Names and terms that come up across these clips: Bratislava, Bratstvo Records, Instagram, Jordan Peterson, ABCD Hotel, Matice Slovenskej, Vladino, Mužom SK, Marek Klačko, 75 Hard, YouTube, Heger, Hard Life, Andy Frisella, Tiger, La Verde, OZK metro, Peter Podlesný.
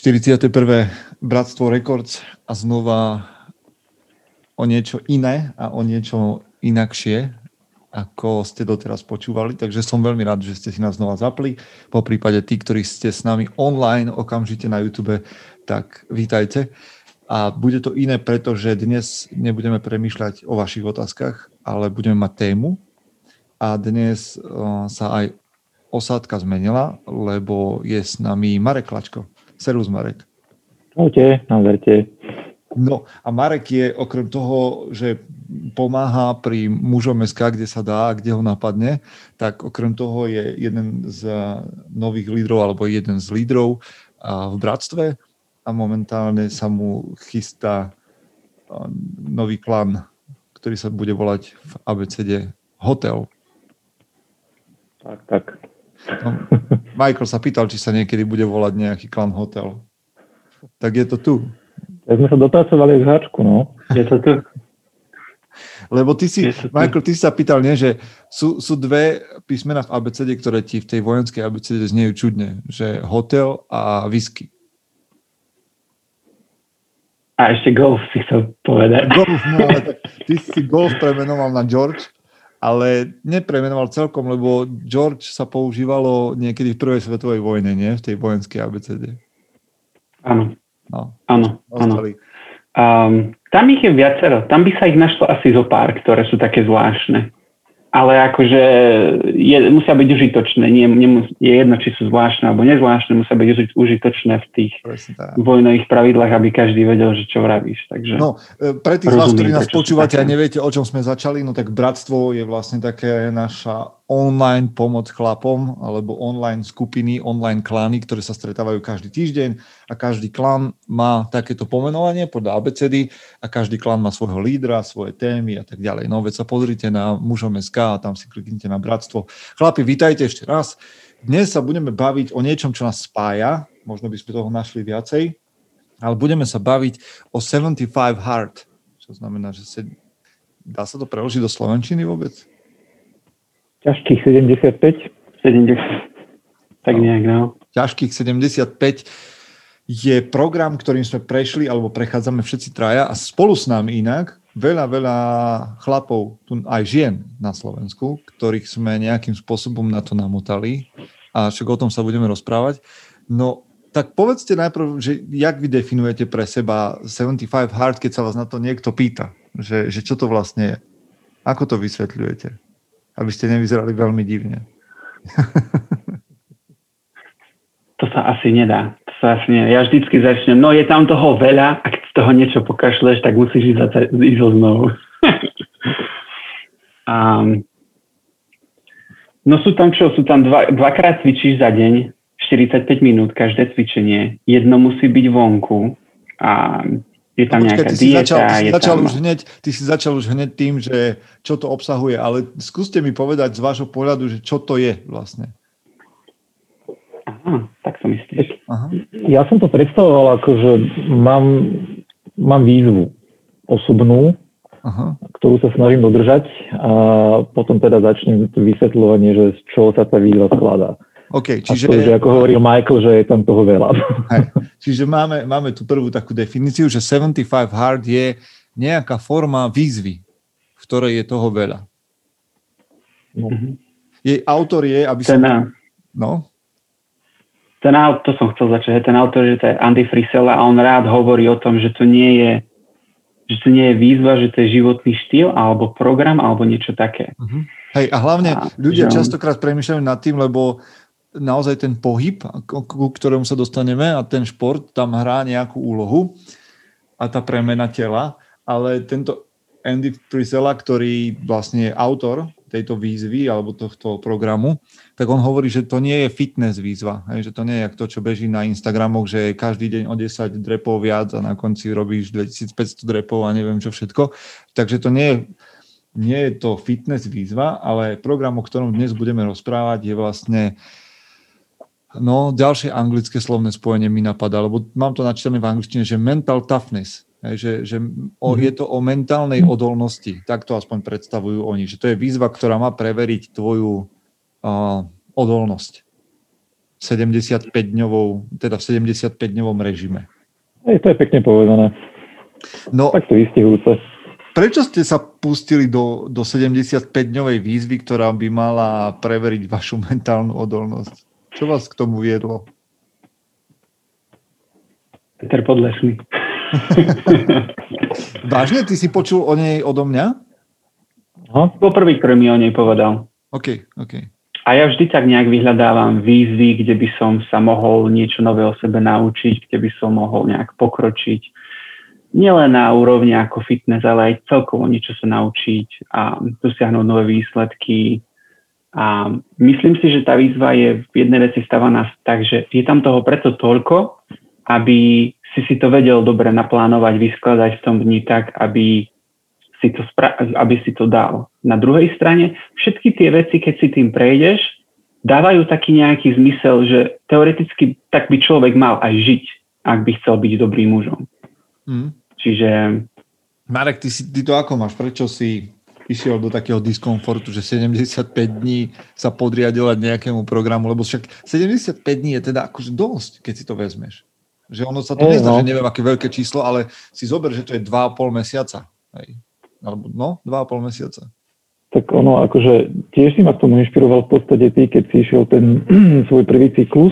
41. Bratstvo Records a znova o niečo iné a o niečo inakšie, ako ste doteraz počúvali. Takže som veľmi rád, že ste si nás znova zapli. Po prípade tí, ktorí ste s nami online okamžite na YouTube, tak vítajte. A bude to iné, pretože dnes nebudeme premýšľať o vašich otázkach, ale budeme mať tému. A dnes sa aj osádka zmenila, lebo je s nami Marek Klačko. Servus, Marek. Čaute, naverte. No a Marek je okrem toho, že pomáha pri Mužom SK, kde sa dá, kde ho napadne, tak okrem toho je jeden z nových lídrov, alebo jeden z lídrov v Bratstve a momentálne sa mu chystá nový plán, ktorý sa bude volať v ABCD Hotel. Tak. No, Michael sa pýtal, či sa niekedy bude volať nejaký klan hotel. Tak je to tu. Tak sme sa dopracovali k háčku, no. Je to tu. Lebo ty si, Michael, ty si sa pýtal, nie, že sú dve písmena v ABCD, ktoré ti v tej vojenskej ABCD zniejú čudne, že hotel a whisky. A ešte golf si chcel povedať. Golf, no, ty si golf premenoval na George. Ale nepremenoval celkom, lebo George sa používalo niekedy v prvej svetovej vojne, nie? V tej vojenskej ABCD. Áno. No. Áno. Tam ich je viacero. Tam by sa ich našlo asi zo pár, ktoré sú také zvláštne. Ale akože musia byť užitočné. Je jedno, či sú zvláštne alebo nezvláštne. Musia byť užitočné v tých vojnových pravidlách, aby každý vedel, že čo vravíš. Takže no, pre tých z vás, ktorí nás počúvate a neviete, o čom sme začali, no tak Bratstvo je vlastne také naša online pomoc chlapom, alebo online skupiny, online klany, ktoré sa stretávajú každý týždeň a každý klan má takéto pomenovanie podľa ABCD a každý klan má svojho lídra, svoje témy a tak ďalej. No veď sa pozrite na Mužom SK a tam si kliknite na Bratstvo. Chlapi, vítajte ešte raz. Dnes sa budeme baviť o niečom, čo nás spája. Možno by sme toho našli viacej, ale budeme sa baviť o 75 Hard. Čo znamená, že dá sa to preložiť do slovenčiny vôbec? Ťažkých 75? 70. Tak nejak, no. Ťažkých 75 je program, ktorým sme prešli, alebo prechádzame všetci traja a spolu s nami inak veľa chlapov, aj žien na Slovensku, ktorých sme nejakým spôsobom na to namotali a však o tom sa budeme rozprávať. No, tak povedzte najprv, že jak vy definujete pre seba 75 hard, keď sa vás na to niekto pýta, že čo to vlastne je? Ako to vysvetľujete? Aby ste nevyzerali veľmi divne. To sa asi nedá. Ja vždycky začnem, no je tam toho veľa, ak z toho niečo pokašleš, tak musíš ísť znovu. No sú tam dvakrát cvičíš za deň, 45 minút, každé cvičenie. Jedno musí byť vonku a je tam nejaká dieta. Ty si začal už hneď tým, že čo to obsahuje, ale skúste mi povedať z vášho pohľadu, že čo to je vlastne. Tak to myslíš. Aha. Ja som to predstavoval ako, že mám výzvu osobnú, aha, ktorú sa snažím dodržať a potom teda začnem vysvetľovanie, že z čoho sa tá výzva skladá. Okay, čiže a to, že ako hovoril Michael, že je tam toho veľa. Hej. Čiže máme tu prvú takú definíciu, že 75 hard je nejaká forma výzvy, v ktorej je toho veľa. No. Jej autor je, aby som... No? To som chcel začať, ten autor, že to je Andy Frisella a on rád hovorí o tom, že to nie je výzva, že to je životný štýl alebo program alebo niečo také. Uh-huh. Hej, a hlavne ľudia častokrát premýšľajú nad tým, lebo naozaj ten pohyb, ku ktorému sa dostaneme a ten šport tam hrá nejakú úlohu a tá premena tela, ale tento Andy Frisella, ktorý vlastne je autor tejto výzvy alebo tohto programu, tak on hovorí, že to nie je fitness výzva, že to nie je jak to, čo beží na Instagramoch, že každý deň o 10 drepov viac a na konci robíš 2500 drepov a neviem čo všetko. Takže to nie je to fitness výzva, ale program, o ktorom dnes budeme rozprávať, je vlastne ďalšie anglické slovné spojenie mi napadá, lebo mám to načítané v angličtine, že mental toughness. Je to o mentálnej odolnosti. Tak to aspoň predstavujú oni. Že to je výzva, ktorá má preveriť tvoju odolnosť. v 75-dňovom režime. To je pekne povedané. No, tak to vystihujúce. Prečo ste sa pustili do 75-dňovej výzvy, ktorá by mala preveriť vašu mentálnu odolnosť? Čo vás k tomu viedlo? Peter Podlesný. Vážne? Ty si počul o nej odo mňa? Poprvý, ktorý mi o nej povedal. OK. A ja vždy tak nejak vyhľadávam výzvy, kde by som sa mohol niečo nové o sebe naučiť, kde by som mohol nejak pokročiť. Nielen na úrovni ako fitness, ale aj celkovo niečo sa naučiť a dosiahnuť nové výsledky. A myslím si, že tá výzva je v jednej veci stavaná tak, že je tam toho preto toľko, aby si to vedel dobre naplánovať, vyskladať v tom dni tak, aby si to dal. Na druhej strane, všetky tie veci, keď si tým prejdeš, dávajú taký nejaký zmysel, že teoreticky tak by človek mal aj žiť, ak by chcel byť dobrým mužom. Čiže... Marek, ty to ako máš? Prečo si išiel do takého diskomfortu, že 75 dní sa podriadila nejakému programu? Lebo však 75 dní je teda akože dosť, keď si to vezmeš. Že ono sa to nezdá, že neviem, aké veľké číslo, ale si zober, že to je 2,5 mesiaca. Hej. Alebo 2,5 mesiaca. Tak ono, akože tiež si ma k tomu inšpiroval v podstate ty, keď si išiel ten svoj prvý cyklus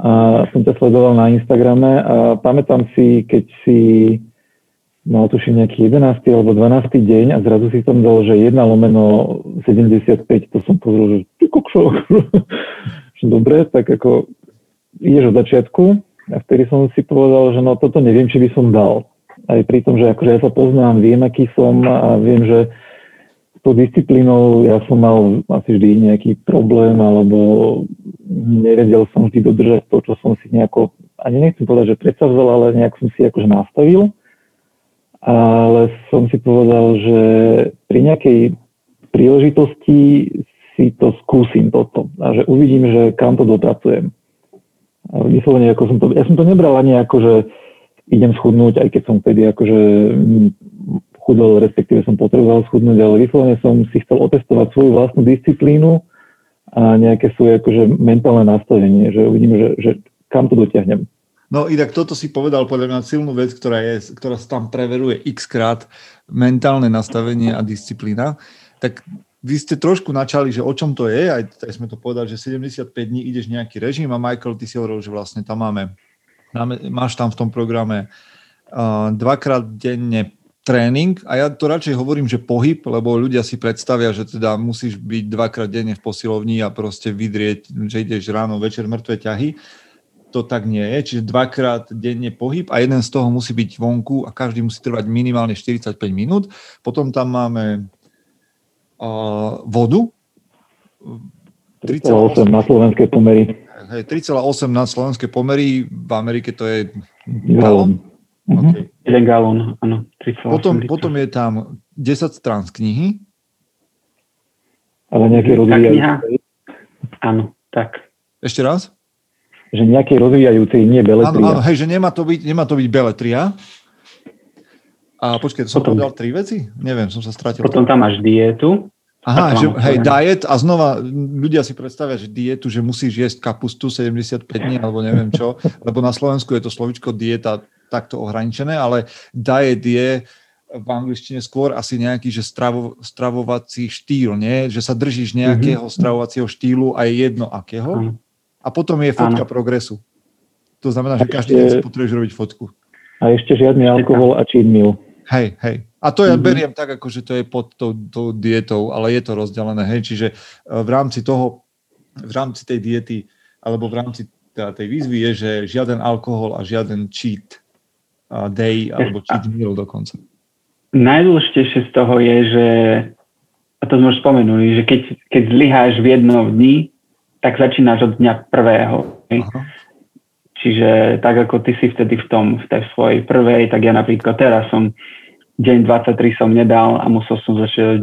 a som ťa sledoval na Instagrame a pamätám si, keď si mal tuším nejaký 11. alebo 12. deň a zrazu si tam dal, že 1/75, to som pozrel, že ty kokšo. Dobre, tak ako ideš od začiatku a vtedy som si povedal, že toto neviem, či by som dal. Aj pri tom, že akože ja sa poznám, viem, aký som a viem, že s tou disciplínou ja som mal asi vždy nejaký problém alebo nevedel som vždy dodržať to, čo som si nejako, ani nechcem povedať, že predsavzal, ale nejak som si akože nastavil. Ale som si povedal, že pri nejakej príležitosti si to skúsim toto a že uvidím, že kam to dopracujem. A vyslovene, ja som to nebral ani ako, že idem schudnúť, aj keď som vtedy akože chudol, respektíve som potreboval schudnúť, ale vyslovene som si chcel otestovať svoju vlastnú disciplínu a nejaké svoje akože mentálne nastavenie, že uvidím, že kam to dotiahnem. No inak toto si povedal podľa mňa silnú vec, ktorá sa tam preveruje x-krát, mentálne nastavenie a disciplína. Tak vy ste trošku načali, že o čom to je, aj sme to povedali, že 75 dní ideš nejaký režim a Michael, ty si hovoril, že vlastne tam máš tam v tom programe dvakrát denne tréning a ja to radšej hovorím, že pohyb, lebo ľudia si predstavia, že teda musíš byť dvakrát denne v posilovni a proste vydrieť, že ideš ráno, večer mŕtve ťahy. To tak nie je, čiže dvakrát denne pohyb a jeden z toho musí byť vonku a každý musí trvať minimálne 45 minút. Potom tam máme vodu. 3,8 na slovenské pomery. 3,8 na slovenské pomery, v Amerike to je galón. Okay. 1 galón, áno. 3,8 potom je tam 10 strán z knihy. Ale nejaké rozvíjajúcej. Áno, tak. Ešte raz? Že nejaké rozvíjajúcej, nie beletria. Áno, hej, že nemá to byť beletria. A počkaj, to som povedal 3 veci? Neviem, som sa stratil. Potom tam máš dietu. Aha, že, hej, diet a znova ľudia si predstavia, že dietu, že musíš jesť kapustu 75 dní alebo neviem čo, lebo na Slovensku je to slovičko dieta takto ohraničené, ale diet je v angličtine skôr asi nejaký, že stravovací štýl, nie? Že sa držíš nejakého stravovacieho štýlu a je jedno akého. A potom je fotka progresu. To znamená, že každý deň si potrebuješ robiť fotku. A ešte žiadny alkohol a cheat meal. Hej. A to ja beriem tak, akože to je pod tou dietou, ale je to rozdelené. Hej. Čiže v rámci tej diety, alebo v rámci tej výzvy je, že žiaden alkohol a žiaden cheat day, alebo cheat meal dokonca. Najdôležitejšie z toho je, že, a to sme už spomenuli, že keď zlyháš v jednom dni, tak začínaš od dňa prvého. Čiže tak ako ty si vtedy v tej svojej prvej, tak ja napríklad teraz som deň 23 som nedal a musel som začať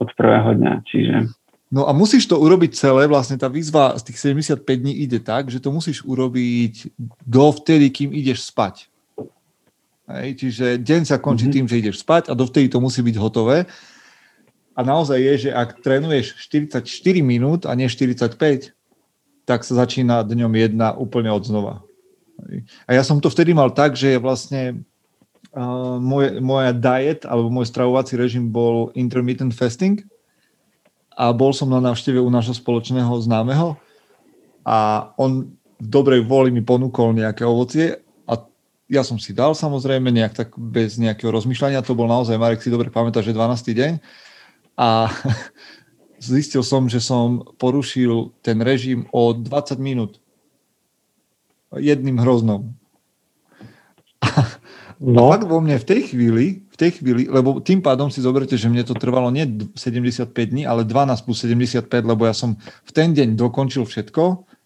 od prvého dňa. Čiže... No a musíš to urobiť celé, vlastne tá výzva z tých 75 dní ide tak, že to musíš urobiť dovtedy, kým ideš spať. Hej, čiže deň sa končí tým, že ideš spať a dovtedy to musí byť hotové. A naozaj je, že ak trénuješ 44 minút a nie 45, tak sa začína dňom jedna úplne odznova. A ja som to vtedy mal tak, že vlastne moja diet alebo môj stravovací režim bol intermittent fasting a bol som na návšteve u nášho spoločného známeho a on v dobrej vôli mi ponúkol nejaké ovocie a ja som si dal samozrejme nejak tak bez nejakého rozmýšľania, to bol naozaj, Marek si dobre pamätá, že 12. deň a zistil som, že som porušil ten režim o 20 minút jedným hroznom. No. A fakt vo mne v tej chvíli, lebo tým pádom si zoberte, že mne to trvalo nie 75 dní, ale 12 plus 75, lebo ja som v ten deň dokončil všetko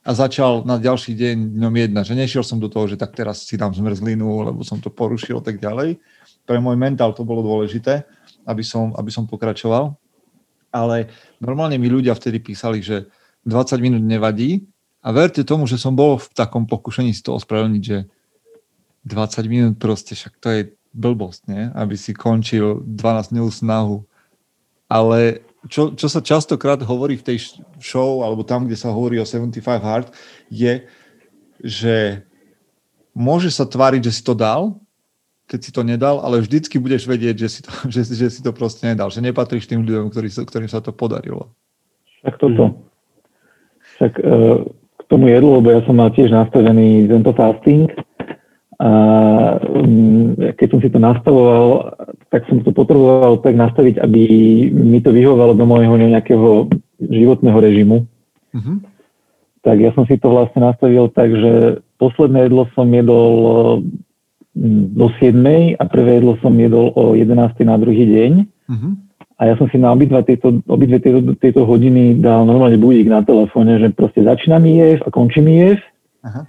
a začal na ďalší deň dňom jedna, že nešiel som do toho, že tak teraz si dám zmrzlinu, lebo som to porušil tak ďalej. Pre môj mentál to bolo dôležité, aby som pokračoval. Ale normálne mi ľudia vtedy písali, že 20 minút nevadí a verte tomu, že som bol v takom pokušení si to ospravedlniť, že 20 minút proste, však to je blbosť, nie? Aby si končil 12-dňovú snahu. Ale čo sa častokrát hovorí v tej show, alebo tam, kde sa hovorí o 75 Hard, je, že môže sa tváriť, že si to dal, keď si to nedal, ale vždycky budeš vedieť, že si to proste nedal, že nepatríš tým ľuďom, ktorým sa to podarilo. Však toto. Však k tomu jedlu, lebo ja som mal tiež nastavený tento fasting, a keď som si to nastavoval, tak som to potreboval tak nastaviť, aby mi to vyhovalo do môjho nejakého životného režimu. Uh-huh. Tak ja som si to vlastne nastavil tak, že posledné jedlo som jedol do 7 a prvé jedlo som jedol o 11 na druhý deň. Uh-huh. A ja som si na obidve tieto hodiny dal normálne budík na telefóne, že proste začínam jesť a končím jesť. Uh-huh.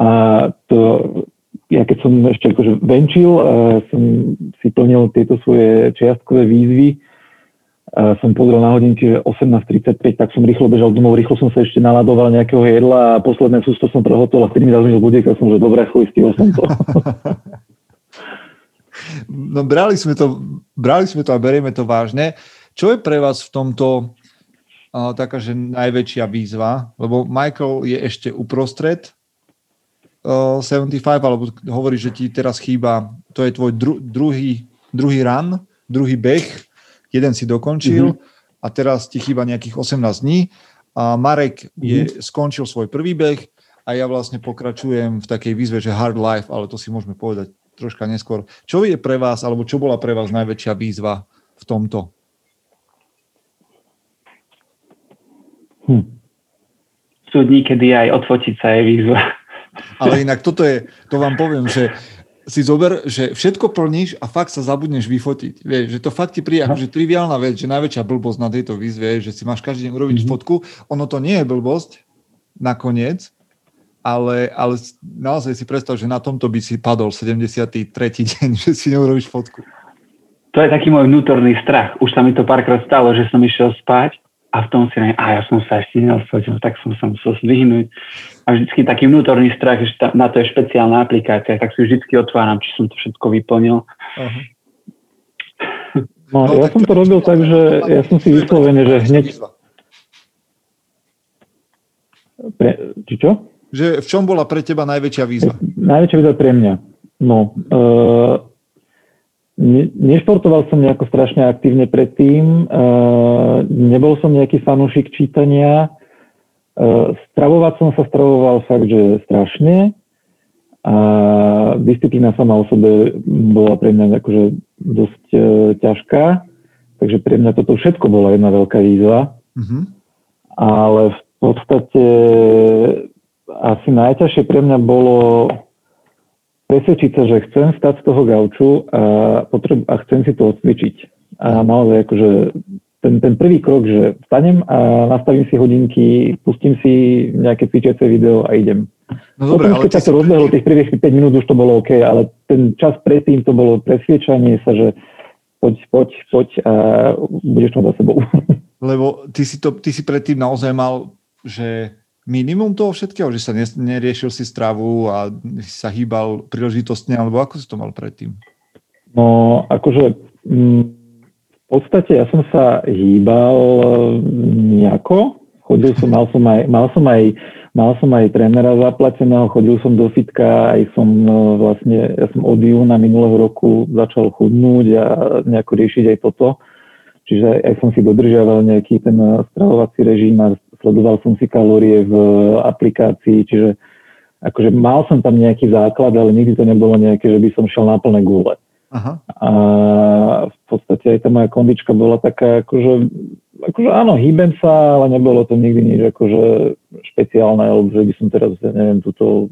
A to... Ja keď som ešte akože venčil, som si plnil tieto svoje čiastkové výzvy, som pozrel na hodinky, že 18.35, tak som rýchlo bežal domov, rýchlo som sa ešte naladoval nejakého jedla a posledné sústo som prehotol a vtedy mi zazvonil budík a som, že dobré, chuj, stihol som to. No brali sme to a berieme to vážne. Čo je pre vás v tomto taká, že najväčšia výzva? Lebo Michael je ešte uprostred 75, alebo hovorí, že ti teraz chýba, to je tvoj druhý run, druhý beh, jeden si dokončil a teraz ti chýba nejakých 18 dní a Marek skončil svoj prvý beh a ja vlastne pokračujem v takej výzve, že Hard Life, ale to si môžeme povedať troška neskôr. Čo je pre vás, alebo čo bola pre vás najväčšia výzva v tomto? Sú dní, kedy aj odfotiť sa je výzva. Ale inak to vám poviem, že si zober, že všetko plníš a fakt sa zabudneš vyfotiť. Vieš, že to fakt ti príde akože triviálna vec, že najväčšia blbosť na tejto výzve je, že si máš každý deň urobiť fotku. Ono to nie je blbosť nakoniec, ale naozaj si predstav, že na tomto by si padol 73. deň, že si neurobiš fotku. To je taký môj vnútorný strach. Už sa mi to párkrát stalo, že som išiel spať a v tom si neviem, ja som sa ešte neodfotil, tak som sa musel zdvihnúť. A vždycky taký vnútorný strach, že na to je špeciálna aplikácia, tak si vždycky otváram, či som to všetko vyplnil. Uh-huh. No, ja som to robil tak, že ja som si vyslovene, že hneď... Či čo? Že v čom bola pre teba najväčšia výzva? Najväčšia výzva pre mňa. No, nešportoval som nejako strašne aktívne predtým, nebol som nejaký fanúšik čítania, stravoval fakt, že strašne a disciplína sama o sebe bola pre mňa akože dosť ťažká, takže pre mňa toto všetko bola jedna veľká výzva, ale v podstate asi najťažšie pre mňa bolo presvedčiť sa, že chcem stať z toho gauču a chcem si to odcvičiť. A naozaj akože ten prvý krok, že vstanem a nastavím si hodinky, pustím si nejaké cvičiace video a idem. No dobre, ale... Keď sa to rozbehlo tých prvých 5 minút, už to bolo OK, ale ten čas predtým to bolo presviečanie sa, že poď a budeš to za sebou. Lebo ty si predtým naozaj mal, že... minimum toho všetkého, že sa neriešil si stravu a sa hýbal príležitostne, alebo ako si to mal predtým? No, akože v podstate ja som sa hýbal nejako, Chodil som, mal som aj trénera zaplateného, chodil som do fitka, aj som vlastne, ja som od júna minulého roku začal chudnúť a nejako riešiť aj toto. Čiže aj som si dodržiaval nejaký ten stravovací režim a sledoval som si kalórie v aplikácii, čiže akože mal som tam nejaký základ, ale nikdy to nebolo nejaké, že by som šiel na plné gule. Aha. A v podstate aj tá moja kondička bola taká, akože áno, hýbem sa, ale nebolo to nikdy nič akože špeciálne, alebo že by som teraz, ja neviem, túto...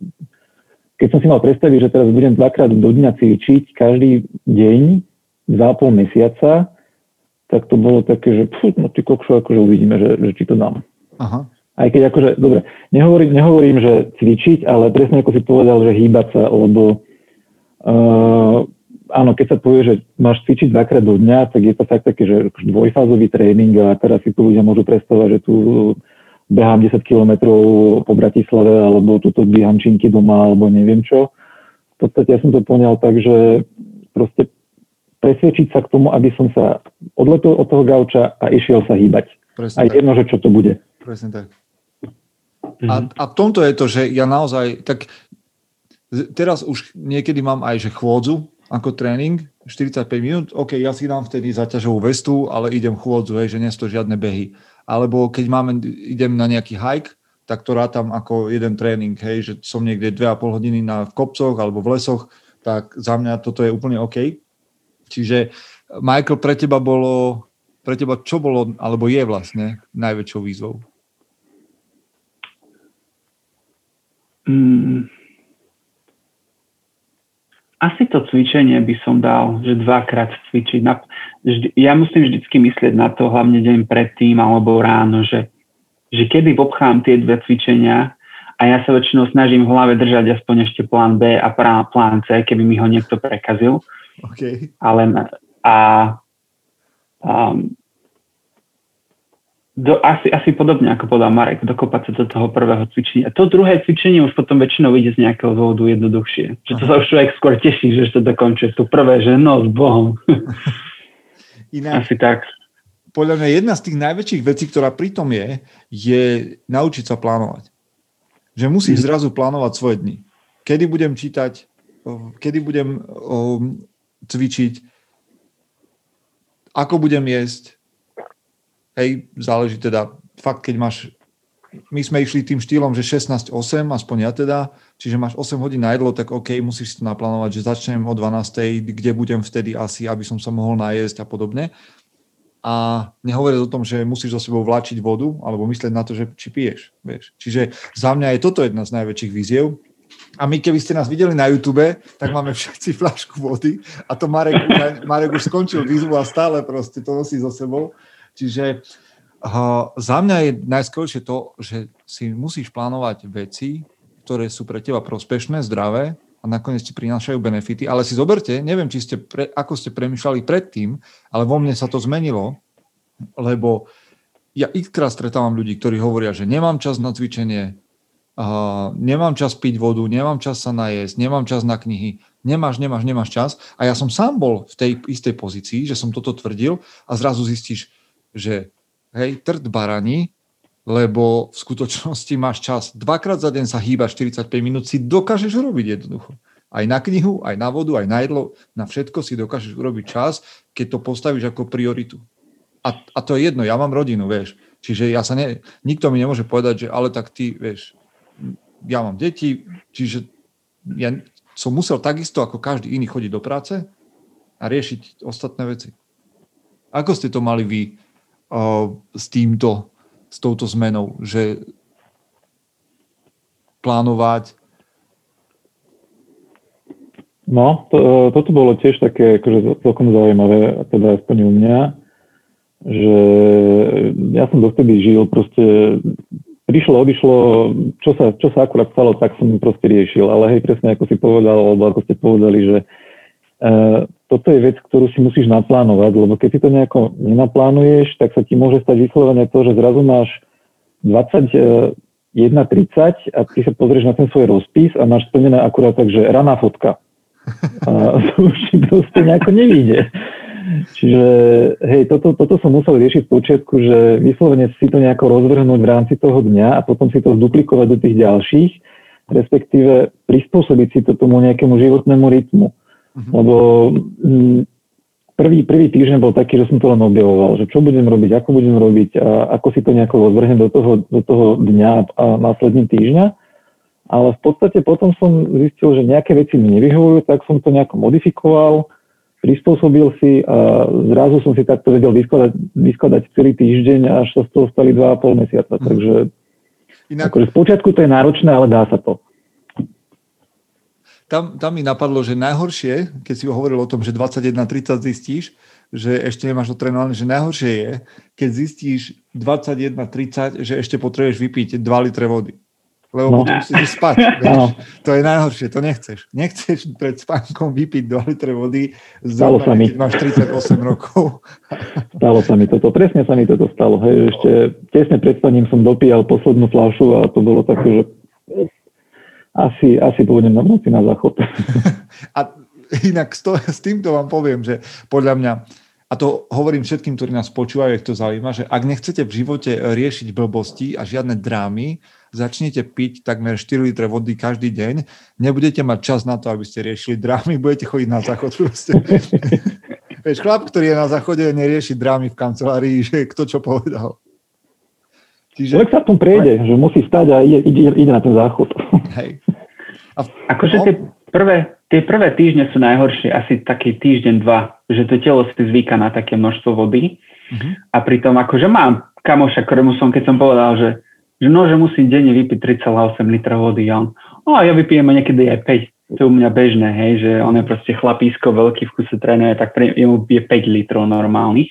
Keď som si mal predstaviť, že teraz budem dvakrát do dňa cvičiť každý deň za pol mesiaca, tak to bolo také, že no ty kokšo, akože uvidíme, že či to dám. Aha. Aj keď akože, dobre, nehovorím, že cvičiť, ale presne ako si povedal, že hýbať sa, lebo... áno, keď sa povie, že máš cvičiť dvakrát do dňa, tak je to fakt také, že dvojfázový tréning a teraz si tu ľudia môžu predstavať, že tu behám 10 kilometrov po Bratislave alebo tuto dvíham činky doma alebo neviem čo. V podstate ja som to poňal tak, že proste presvedčiť sa k tomu, aby som sa odletol od toho gauča a išiel sa hýbať. A jedno, že čo to bude. Presne tak. A v tomto je to, že ja naozaj, tak teraz už niekedy mám aj, že chôdzu, ako tréning, 45 minút, ok, ja si dám vtedy zaťažovú vestu, ale idem chôdzu, že nie sú to žiadne behy. Alebo keď idem na nejaký hike, tak to rátam ako jeden tréning, hej, že som niekde 2,5 hodiny v kopcoch alebo v lesoch, tak za mňa toto je úplne ok. Čiže Michael, pre teba čo bolo, alebo je vlastne najväčšou výzvou? Asi to cvičenie by som dal, že dvakrát cvičiť. Ja musím vždycky myslieť na to, hlavne deň predtým alebo ráno, že kedy obchám tie dve cvičenia a ja sa väčšinou snažím v hlave držať aspoň ešte plán B a plán C, keby mi ho niekto prekazil. Okay. Ale asi podobne, ako povedal Marek, dokopať sa do toho prvého cvičenia. To druhé cvičenie už potom väčšinou ide z nejakého dôvodu jednoduchšie. Že to sa už človek skôr teší, že to dokončuje. To prvé, že no, s Bohom. Inak, asi tak. Podľa mňa jedna z tých najväčších vecí, ktorá pri tom je naučiť sa plánovať. Že musíš zrazu plánovať svoje dni. Kedy budem čítať, kedy budem cvičiť, ako budem jesť. Hej, záleží teda, fakt keď máš, my sme išli tým štýlom, že 16-8, aspoň ja teda, čiže máš 8 hodín na jedlo, tak OK, musíš si to naplánovať, že začnem o 12, kde budem vtedy asi, aby som sa mohol najesť a podobne. A nehovoriť o tom, že musíš za sebou vláčiť vodu, alebo myslieť na to, že či piješ, vieš. Čiže za mňa je toto jedna z najväčších výziev. A my, keby ste nás videli na YouTube, tak máme všetci fľašku vody a to Marek už skončil výzvu a stále proste to nosí za sebou. Čiže za mňa je najskôršie to, že si musíš plánovať veci, ktoré sú pre teba prospešné, zdravé a nakoniec ti prinášajú benefity. Ale si zoberte, neviem, či ste ako ste premýšľali predtým, ale vo mne sa to zmenilo, lebo ja x-krát stretávam ľudí, ktorí hovoria, že nemám čas na cvičenie, nemám čas piť vodu, nemám čas sa najesť, nemám čas na knihy. Nemáš čas. A ja som sám bol v tej istej pozícii, že som toto tvrdil a zrazu zistíš, že hej, trd barani, lebo v skutočnosti máš čas. Dvakrát za deň sa hýbaš 45 minút, si dokážeš urobiť jednoducho. Aj na knihu, aj na vodu, aj na jedlo, na všetko si dokážeš urobiť čas, keď to postavíš ako prioritu. A to je jedno, ja mám rodinu, vieš. Čiže ja nikto mi nemôže povedať, že ale tak ty, vieš, ja mám deti, čiže ja som musel takisto ako každý iný chodiť do práce a riešiť ostatné veci. Ako ste to mali vy s touto zmenou, že plánovať? No, toto bolo tiež také akože celkom zaujímavé, teda aspoň u mňa, že ja som dovtedy žil proste, prišlo, odišlo, čo sa akurát stalo, tak som proste riešil, ale hej, presne ako si povedal, alebo ako ste povedali, že toto je vec, ktorú si musíš naplánovať, lebo keď si to nejako nenaplánuješ, tak sa ti môže stať vyslovene to, že zrazu máš 21:30 a ty sa pozrieš na ten svoj rozpis a máš splnené akurát tak, že raná fotka. A to už ti proste nejako nevíde. Čiže hej, toto som musel riešiť v počiatku, že vyslovene si to nejako rozvrhnúť v rámci toho dňa a potom si to zduplikovať do tých ďalších, respektíve prispôsobiť si to tomu nejakému životnému rytmu. Mm-hmm. Lebo prvý týždeň bol taký, že som to len objavoval, že čo budem robiť, ako budem robiť a ako si to nejako rozvrhnem do toho dňa a následne týždňa. Ale v podstate potom som zistil, že nejaké veci mi nevyhovujú, tak som to nejako modifikoval, prispôsobil si a zrazu som si takto vedel vyskladať celý týždeň, až sa z toho stali 2,5 mesiaca. Takže akože z počiatku to je náročné, ale dá sa to. Tam mi napadlo, že najhoršie, keď si hovoril o tom, že 21:30 zistíš, že ešte nemáš otrénované, že najhoršie je, keď zistíš 21:30, že ešte potrebuješ vypiť 2 litre vody. Lebo potom si ideš spať. No. To je najhoršie, to nechceš. Nechceš pred spánkom vypiť 2 litre vody, keď máš 38 rokov. Stalo sa mi toto, presne sa mi toto stalo. Hej, že ešte tesne pred spaním som dopíjal poslednú fľašu a to bolo také, že asi budem na vnúci na záchod. A inak s týmto vám poviem, že podľa mňa, a to hovorím všetkým, ktorí nás počúvajú, ak to zaujíma, že ak nechcete v živote riešiť blbosti a žiadne drámy, začnite piť takmer 4 litre vody každý deň, nebudete mať čas na to, aby ste riešili drámy, budete chodiť na záchod proste. Vieš, chlap, ktorý je na záchode, nerieši drámy v kancelárii, že kto čo povedal. Človek sa v tom prejde, že musí stať a ide na ten záchod. Hej. Akože tie prvé týždne sú najhoršie, asi taký týždeň, dva, že to telo si zvyká na také množstvo vody. Uh-huh. A pritom akože mám kamoša, ktorému som, keď som povedal, že musím denne vypiť 3,8 litra vody a on, ja vypijem niekedy aj 5, to je u mňa bežné, hej, že on je proste chlapísko, veľký v kuse trénuje, tak jemu je 5 litrov normálnych.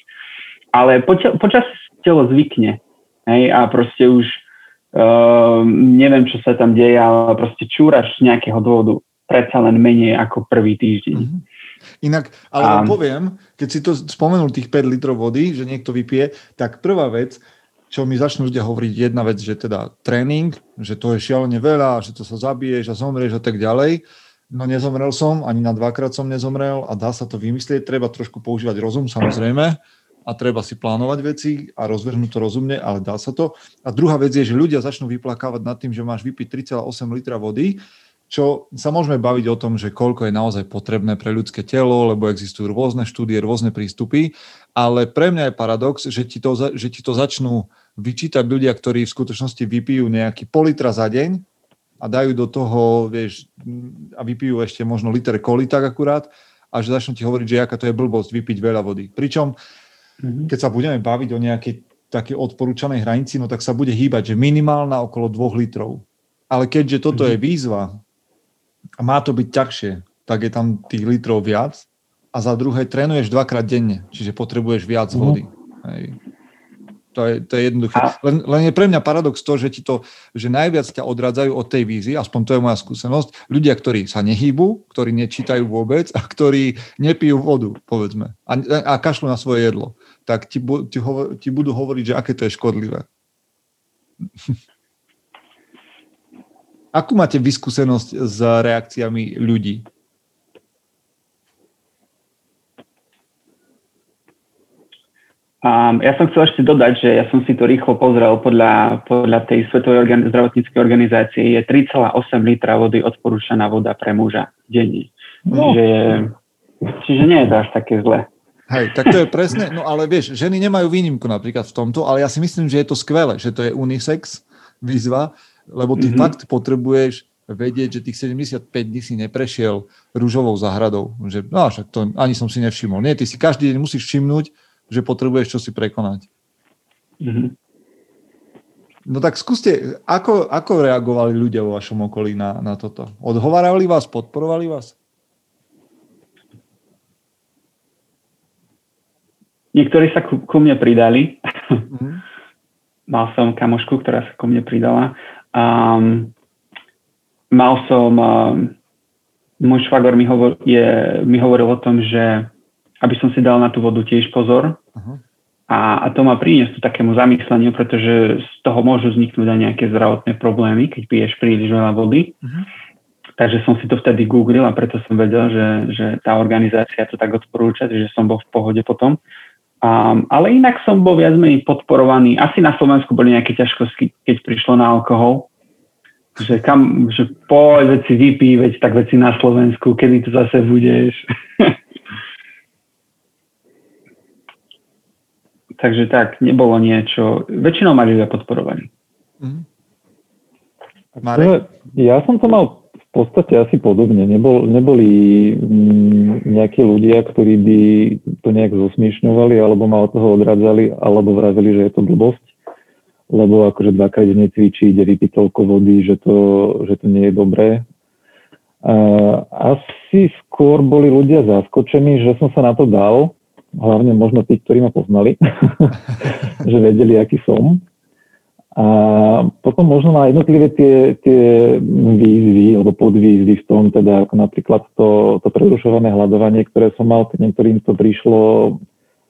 Ale počas telo zvykne, hej, a proste už neviem, čo sa tam deje, ale proste čúraš z nejakého dôvodu predsa len menej ako prvý týždeň. Mm-hmm. Inak, ale poviem, keď si to spomenul tých 5 litrov vody, že niekto vypije, tak prvá vec, čo mi začnú ľudia hovoriť, jedna vec, že teda tréning, že to je šialene veľa, že to sa zabiješ a zomrieš a tak ďalej. No nezomrel som, ani na 2-krát som nezomrel a dá sa to vymyslieť, treba trošku používať rozum, samozrejme. A treba si plánovať veci a rozvrhnúť to rozumne, ale dá sa to. A druhá vec je, že ľudia začnú vyplakávať nad tým, že máš vypiť 3,8 litra vody, čo sa môžeme baviť o tom, že koľko je naozaj potrebné pre ľudské telo, lebo existujú rôzne štúdie, rôzne prístupy, ale pre mňa je paradox, že ti to začnú vyčítať ľudia, ktorí v skutočnosti vypijú nejaký pol litra za deň a dajú do toho, vieš, a vypijú ešte možno liter koli tak akurát, a že začnú ti hovoriť, že aká to je blbosť vypiť veľa vody. Pričom keď sa budeme baviť o nejakej takej odporúčanej hranici, no tak sa bude hýbať, že minimálna okolo 2 litrov. Ale keďže toto je výzva a má to byť ťažšie, tak je tam tých litrov viac a za druhé trénuješ 2-krát denne, čiže potrebuješ viac vody. Hej. To je jednoduché. Len je pre mňa paradox to, že najviac ťa odrádzajú od tej vízie, aspoň to je moja skúsenosť, ľudia, ktorí sa nehýbu, ktorí nečítajú vôbec a ktorí nepijú vodu, povedzme, a kašľú na svoje jedlo, tak ti budú hovoriť, že aké to je škodlivé. Akú máte vyskúsenosť s reakciami ľudí? Ja som chcel ešte dodať, že ja som si to rýchlo pozrel podľa tej Svetovej zdravotníckej organizácie je 3,8 litra vody odporúčaná voda pre muža denne. No. Čiže nie je to až také zlé. Hej, tak to je presne, no ale vieš, ženy nemajú výnimku napríklad v tomto, ale ja si myslím, že je to skvelé, že to je unisex výzva, lebo ty fakt potrebuješ vedieť, že tých 75 dní si neprešiel rúžovou záhradou. Že, no však to ani som si nevšimol. Nie, ty si každý deň musíš všimnúť, že potrebuješ čo si prekonať. Mm-hmm. No tak skúste, ako reagovali ľudia vo vašom okolí na toto? Odhovárali vás, podporovali vás? Niektorí sa ku mne pridali. Mm-hmm. Mal som kamošku, ktorá sa ku mne pridala. Mal som... môj švagor mi hovoril o tom, že aby som si dal na tú vodu tiež pozor. Uh-huh. A to ma prinieslo takému zamysleniu, pretože z toho môžu vzniknúť aj nejaké zdravotné problémy, keď piješ príliš veľa vody. Uh-huh. Takže som si to vtedy googlil a preto som vedel, že tá organizácia to tak odporúča, že som bol v pohode potom. Ale inak som bol viac menej podporovaný. Asi na Slovensku boli nejaké ťažkosti, keď prišlo na alkohol. Že poď veci vypí, veď tak veci na Slovensku, kedy to zase budeš. Takže tak, nebolo niečo. Väčšinou ma ľudia podporovali. Marek? Ja som to mal v podstate asi podobne. Neboli nejakí ľudia, ktorí by to nejak zosmiešňovali, alebo ma od toho odradzali, alebo vraveli, že je to blbosť. Lebo akože dvakrát necvičí, ide vypiť toľko vody, že to nie je dobré. Asi skôr boli ľudia zaskočení, že som sa na to dal. Hlavne možno tí, ktorí ma poznali, že vedeli, aký som. A potom možno na jednotlivé tie výzvy alebo podvýzvy v tom, teda ako napríklad to prerušované hľadovanie, ktoré som mal, niektorým to prišlo,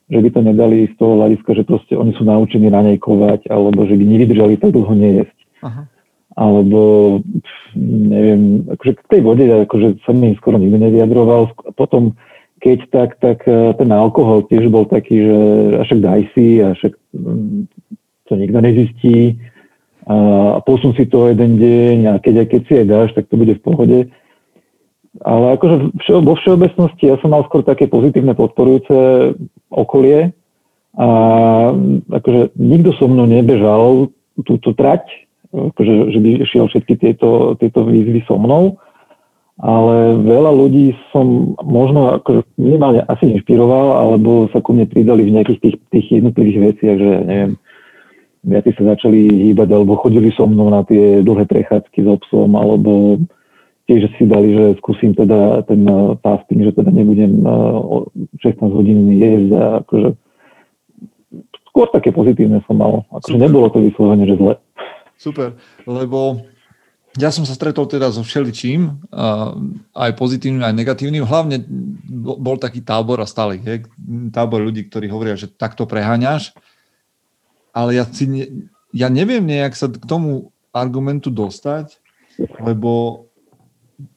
že by to nedali z toho hľadiska, že proste oni sú naučení ranejkovať, alebo že by nevydržali tak dlho nejesť. Aha. Alebo neviem, akože k tej vode akože sa mi skoro nikdy nevyjadroval. Potom keď tak ten alkohol tiež bol taký, že však daj si, to nikto nezistí a posun si to jeden deň a keď si aj dáš, tak to bude v pohode. Ale akože vo všeobecnosti ja som mal skôr také pozitívne podporujúce okolie a akože nikto so mnou nebežal túto trať, akože, že by šiel všetky tieto výzvy so mnou, ale veľa ľudí som možno akože minimálne asi inšpiroval alebo sa ku mne pridali v nejakých tých jednotlivých veciach, že neviem, viaci sa začali hýbať, alebo chodili so mnou na tie dlhé prechádzky s obsom, alebo tiež si dali, že skúsim teda ten fasting, že teda nebudem 16 hodín jesť a akože skôr také pozitívne som mal. Akože nebolo to vyslovene, že zle. Super, lebo ja som sa stretol teda so všeličím, aj pozitívnym, aj negatívnym. Hlavne bol taký tábor a stále, tábor ľudí, ktorí hovoria, že takto preháňaš. Ale ja neviem nejak sa k tomu argumentu dostať, lebo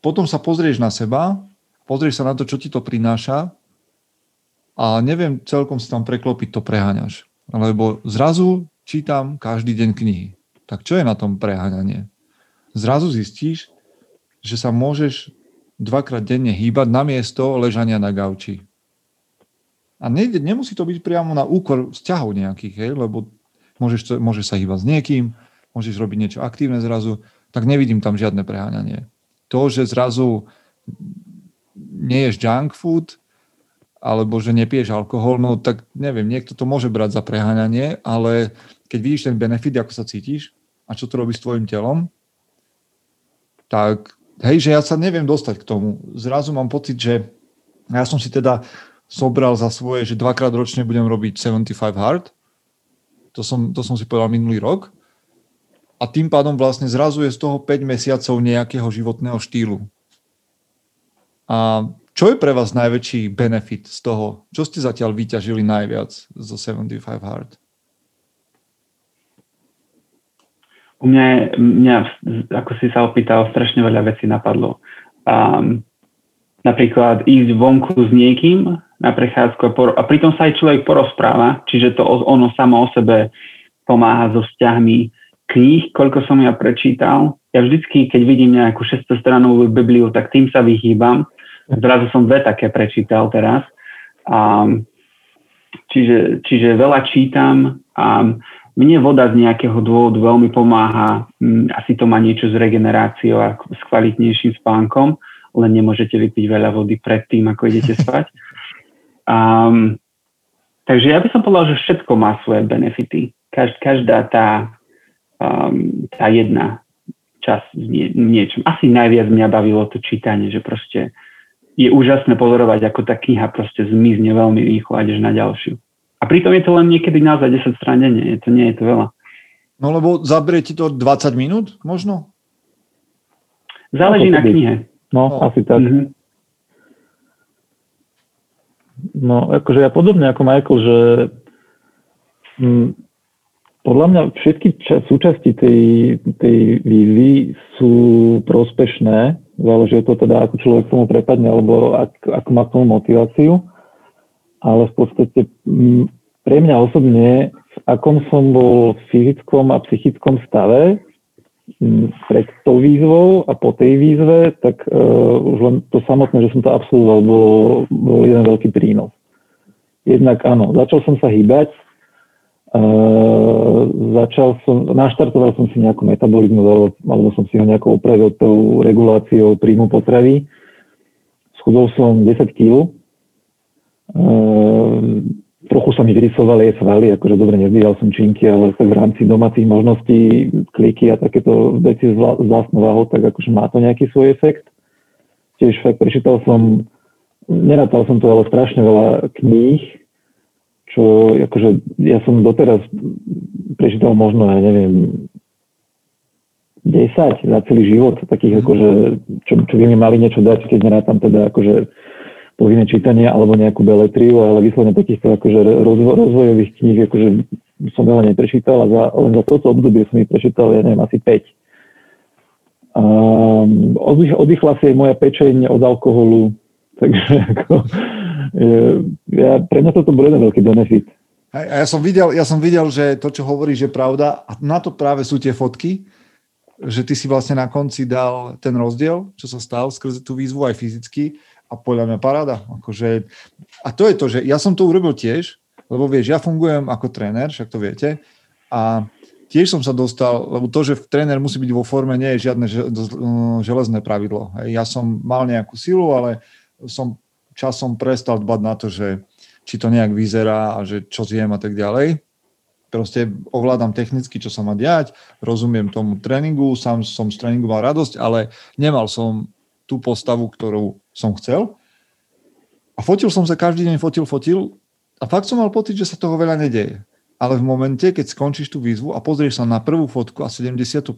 potom sa pozrieš na seba, pozrieš sa na to, čo ti to prináša a neviem celkom si tam preklopiť to preháňaš. Lebo zrazu čítam každý deň knihy. Tak čo je na tom preháňanie? Zrazu zistíš, že sa môžeš dvakrát denne hýbať namiesto ležania na gauči. A nemusí to byť priamo na úkor vzťahov nejakých, lebo môžeš sa hýbať s niekým, môžeš robiť niečo aktívne zrazu, tak nevidím tam žiadne preháňanie. To, že zrazu neješ junk food, alebo že nepiješ alkohol, no tak neviem, niekto to môže brať za preháňanie, ale keď vidíš ten benefit, ako sa cítiš a čo to robí s tvojim telom, tak že ja sa neviem dostať k tomu. Zrazu mám pocit, že ja som si teda sobral za svoje, že dvakrát ročne budem robiť 75 Hard. To som si povedal minulý rok. A tým pádom vlastne zrazu je z toho 5 mesiacov nejakého životného štýlu. A čo je pre vás najväčší benefit z toho? Čo ste zatiaľ vyťažili najviac zo 75 Hard? U mňa, ako si sa opýtal, strašne veľa vecí napadlo. Napríklad ísť vonku s niekým na prechádzku a pritom sa aj človek porozpráva, čiže to ono samo o sebe pomáha so vzťahmi kníh, koľko som ja prečítal. Ja vždycky, keď vidím nejakú 600-stranovú Bibliu, tak tým sa vyhýbam. Zrazu som dve také prečítal teraz. Čiže veľa čítam a mne voda z nejakého dôvodu veľmi pomáha. Asi to má niečo s regeneráciou a s kvalitnejším spánkom. Len nemôžete vypiť veľa vody pred tým, ako idete spať. Takže ja by som povedal, že všetko má svoje benefity. Každá tá jedna časť niečom. Asi najviac mňa bavilo to čítanie, že proste je úžasné pozorovať, ako tá kniha proste zmizne veľmi rýchlo a ideš na ďalšiu. A pritom je to len niekedy naozaj 10 strán denne, nie je to veľa. No lebo zaberie ti to 20 minút možno? Záleží na knihe. No, asi tak. Mm-hmm. No, akože ja podobne ako Michael, že podľa mňa všetky súčasti tej výzvy sú prospešné Záleží od toho teda, ako človek tomu prepadne, alebo ako má k tomu motiváciu. Ale v podstate pre mňa osobne, v akom som bol v fyzickom a psychickom stave, pred tou výzvou a po tej výzve, tak už len to samotné, že som to absolvoval, bol jeden veľký prínos. Jednak áno, začal som sa hýbať, naštartoval som si nejakú metabolizmus, alebo som si ho nejako upravil tou reguláciou príjmu potravy. Schudol som 10 kg. Trochu sa mi vyrysoval aj svaly, akože dobre, nezdvíhal som činky, ale v rámci domácich možností, kliky a takéto veci s vlastnou váhou, tak akože má to nejaký svoj efekt. Tiež fakt prečítal som, nerátal som to, ale strašne veľa kníh, čo akože ja som doteraz prečítal možno, ja neviem, 10 za celý život, takých akože, čo by mi mali niečo dať, keď nerátam teda akože povinné čítanie alebo nejakú beletriu, ale vyslovene takýchto akože rozvojových kníh akože som veľa neprečítal a len za toto obdobie som ich prečítal, ja neviem, asi 5. Oddychla si aj moja pečeň od alkoholu, takže ako... pre mňa toto bude veľký benefit. A ja som videl, že to, čo hovoríš, je pravda a na to práve sú tie fotky, že ty si vlastne na konci dal ten rozdiel, čo sa stal skrze tú výzvu aj fyzicky a podľa mňa paráda. Akože, a to je to, že ja som to urobil tiež, lebo vieš, ja fungujem ako tréner, však to viete, a tiež som sa dostal, lebo to, že tréner musí byť vo forme, nie je žiadne železné pravidlo. Ja som mal nejakú silu, ale som časom prestal dbať na to, že či to nejak vyzerá a že čo zjem a tak ďalej. Proste ovládam technicky, čo sa má diať, rozumiem tomu tréningu, sám som z tréningu mal radosť, ale nemal som tú postavu, ktorú som chcel. A fotil som sa každý deň, fotil a fakt som mal pocit, že sa toho veľa nedeje. Ale v momente, keď skončíš tú výzvu a pozrieš sa na prvú fotku a 75.,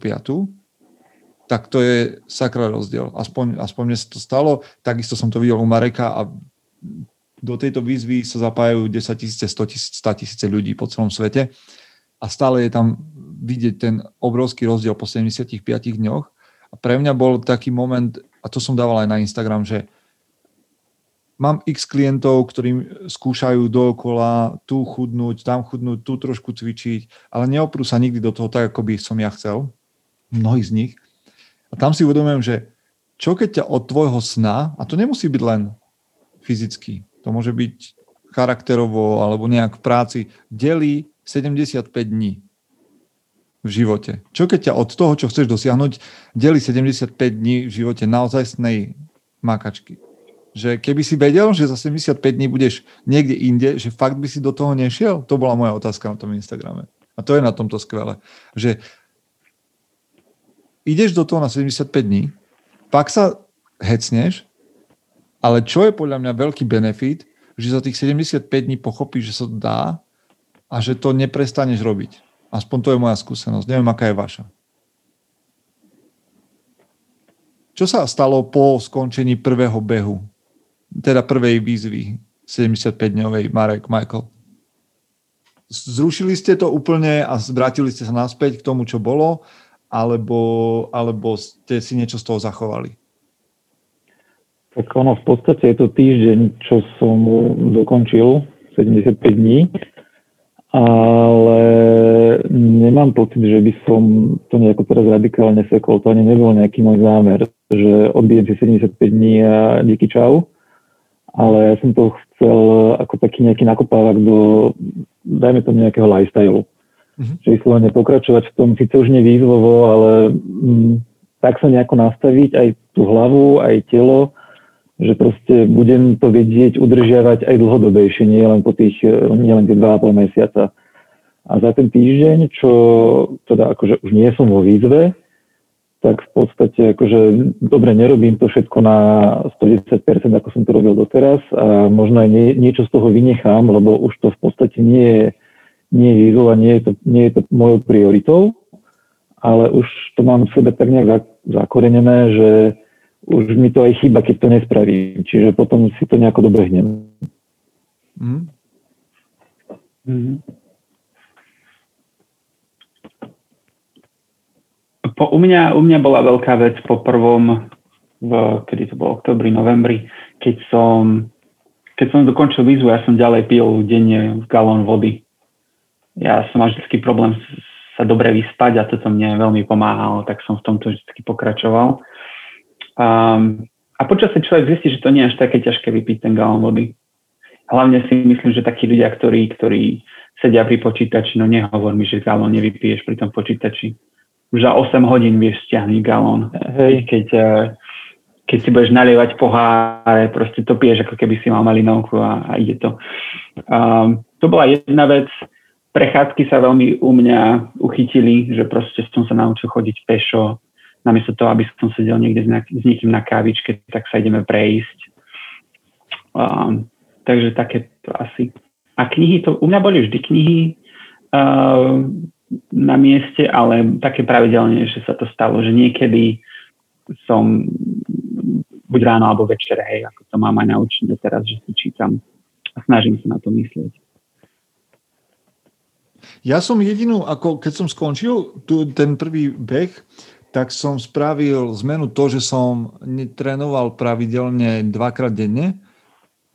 tak to je sakra rozdiel. Aspoň mne sa to stalo. Takisto som to videl u Mareka a do tejto výzvy sa zapájajú 10 000, 100 000, 100 000 ľudí po celom svete a stále je tam vidieť ten obrovský rozdiel po 75 dňoch. A pre mňa bol taký moment, a to som dával aj na Instagram, že mám x klientov, ktorým skúšajú dookola tu chudnúť, tam chudnúť, tu trošku cvičiť, ale neoprú sa nikdy do toho tak, ako by som ja chcel. Mnohí z nich. A tam si uvedomujem, že čo keď ťa od tvojho sna, a to nemusí byť len fyzicky, to môže byť charakterovo alebo nejak v práci, delí 75 dní v živote. Čo keď ťa od toho, čo chceš dosiahnuť, delí 75 dní v živote naozajstnej makačky. Že keby si vedel, že za 75 dní budeš niekde inde, že fakt by si do toho nešiel? To bola moja otázka na tom Instagrame. A to je na tomto skvelé. Že ideš do toho na 75 dní, pak sa hecneš, ale čo je podľa mňa veľký benefit, že za tých 75 dní pochopíš, že sa to dá a že to neprestaneš robiť. Aspoň to je moja skúsenosť. Neviem, aká je vaša. Čo sa stalo po skončení prvého behu? Teda prvej výzvy 75-dňovej, Marek, Michael. Zrušili ste to úplne a zvrátili ste sa naspäť k tomu, čo bolo, alebo ste si niečo z toho zachovali? Tak ono, v podstate je to týždeň, čo som dokončil, 75 dní, ale nemám pocit, že by som to nejako teraz radikálne sekol, to ani nebol nejaký môj zámer, že odbijem si 75 dní a díky čau, ale ja som to chcel ako taký nejaký nakopávak do, dajme tomu, nejakého lifestyle. Čiže vyslovene pokračovať v tom, síce už nie výzvovo, ale tak sa nejako nastaviť aj tú hlavu, aj telo, že proste budem to vedieť udržiavať aj dlhodobejšie, nielen tie 2,5 mesiaca. A za ten týždeň, čo teda akože už nie som vo výzve, tak v podstate akože dobre, nerobím to všetko na 110%, ako som to robil doteraz a možno aj niečo z toho vynechám, lebo už to v podstate nie je výzva, nie je to mojou prioritou, ale už to mám v sebe tak nejak zakorenené, že už mi to aj chýba, keď to nespravím. Čiže potom si to nejako dobehnem. U mňa bola veľká vec po prvom kedy to bolo októbri, novembri, keď som dokončil výzvu, ja som ďalej pil denne galón vody. Ja som mal vždycky problém sa dobre vyspať a toto mne veľmi pomáhalo, tak som v tomto vždycky pokračoval. A počasie človek zistí, že to nie je až také ťažké vypiť ten galón vody. Hlavne si myslím, že takí ľudia, ktorí sedia pri počítači, no nehovor mi, že galón nevypiješ pri tom počítači. Už za 8 hodín vieš stiahnuť galón. Hej, keď si budeš nalievať poháre, proste to piješ, ako keby si mal malinovku a ide to. To bola jedna vec. Prechádzky sa veľmi u mňa uchytili, že proste som sa naučil chodiť pešo. Namiesto toho, aby som sedel niekde s niekým na kávičke, tak sa ideme prejsť. Takže také to asi. A knihy, to u mňa boli vždy knihy na mieste, ale také pravidelne, že sa to stalo, že niekedy som buď ráno alebo večer, hej, ako to mám aj naučené teraz, že si čítam a snažím sa na to myslieť. Ja som jedinú, ako keď som skončil ten prvý beh, tak som spravil zmenu to, že som netrénoval pravidelne dvakrát denne.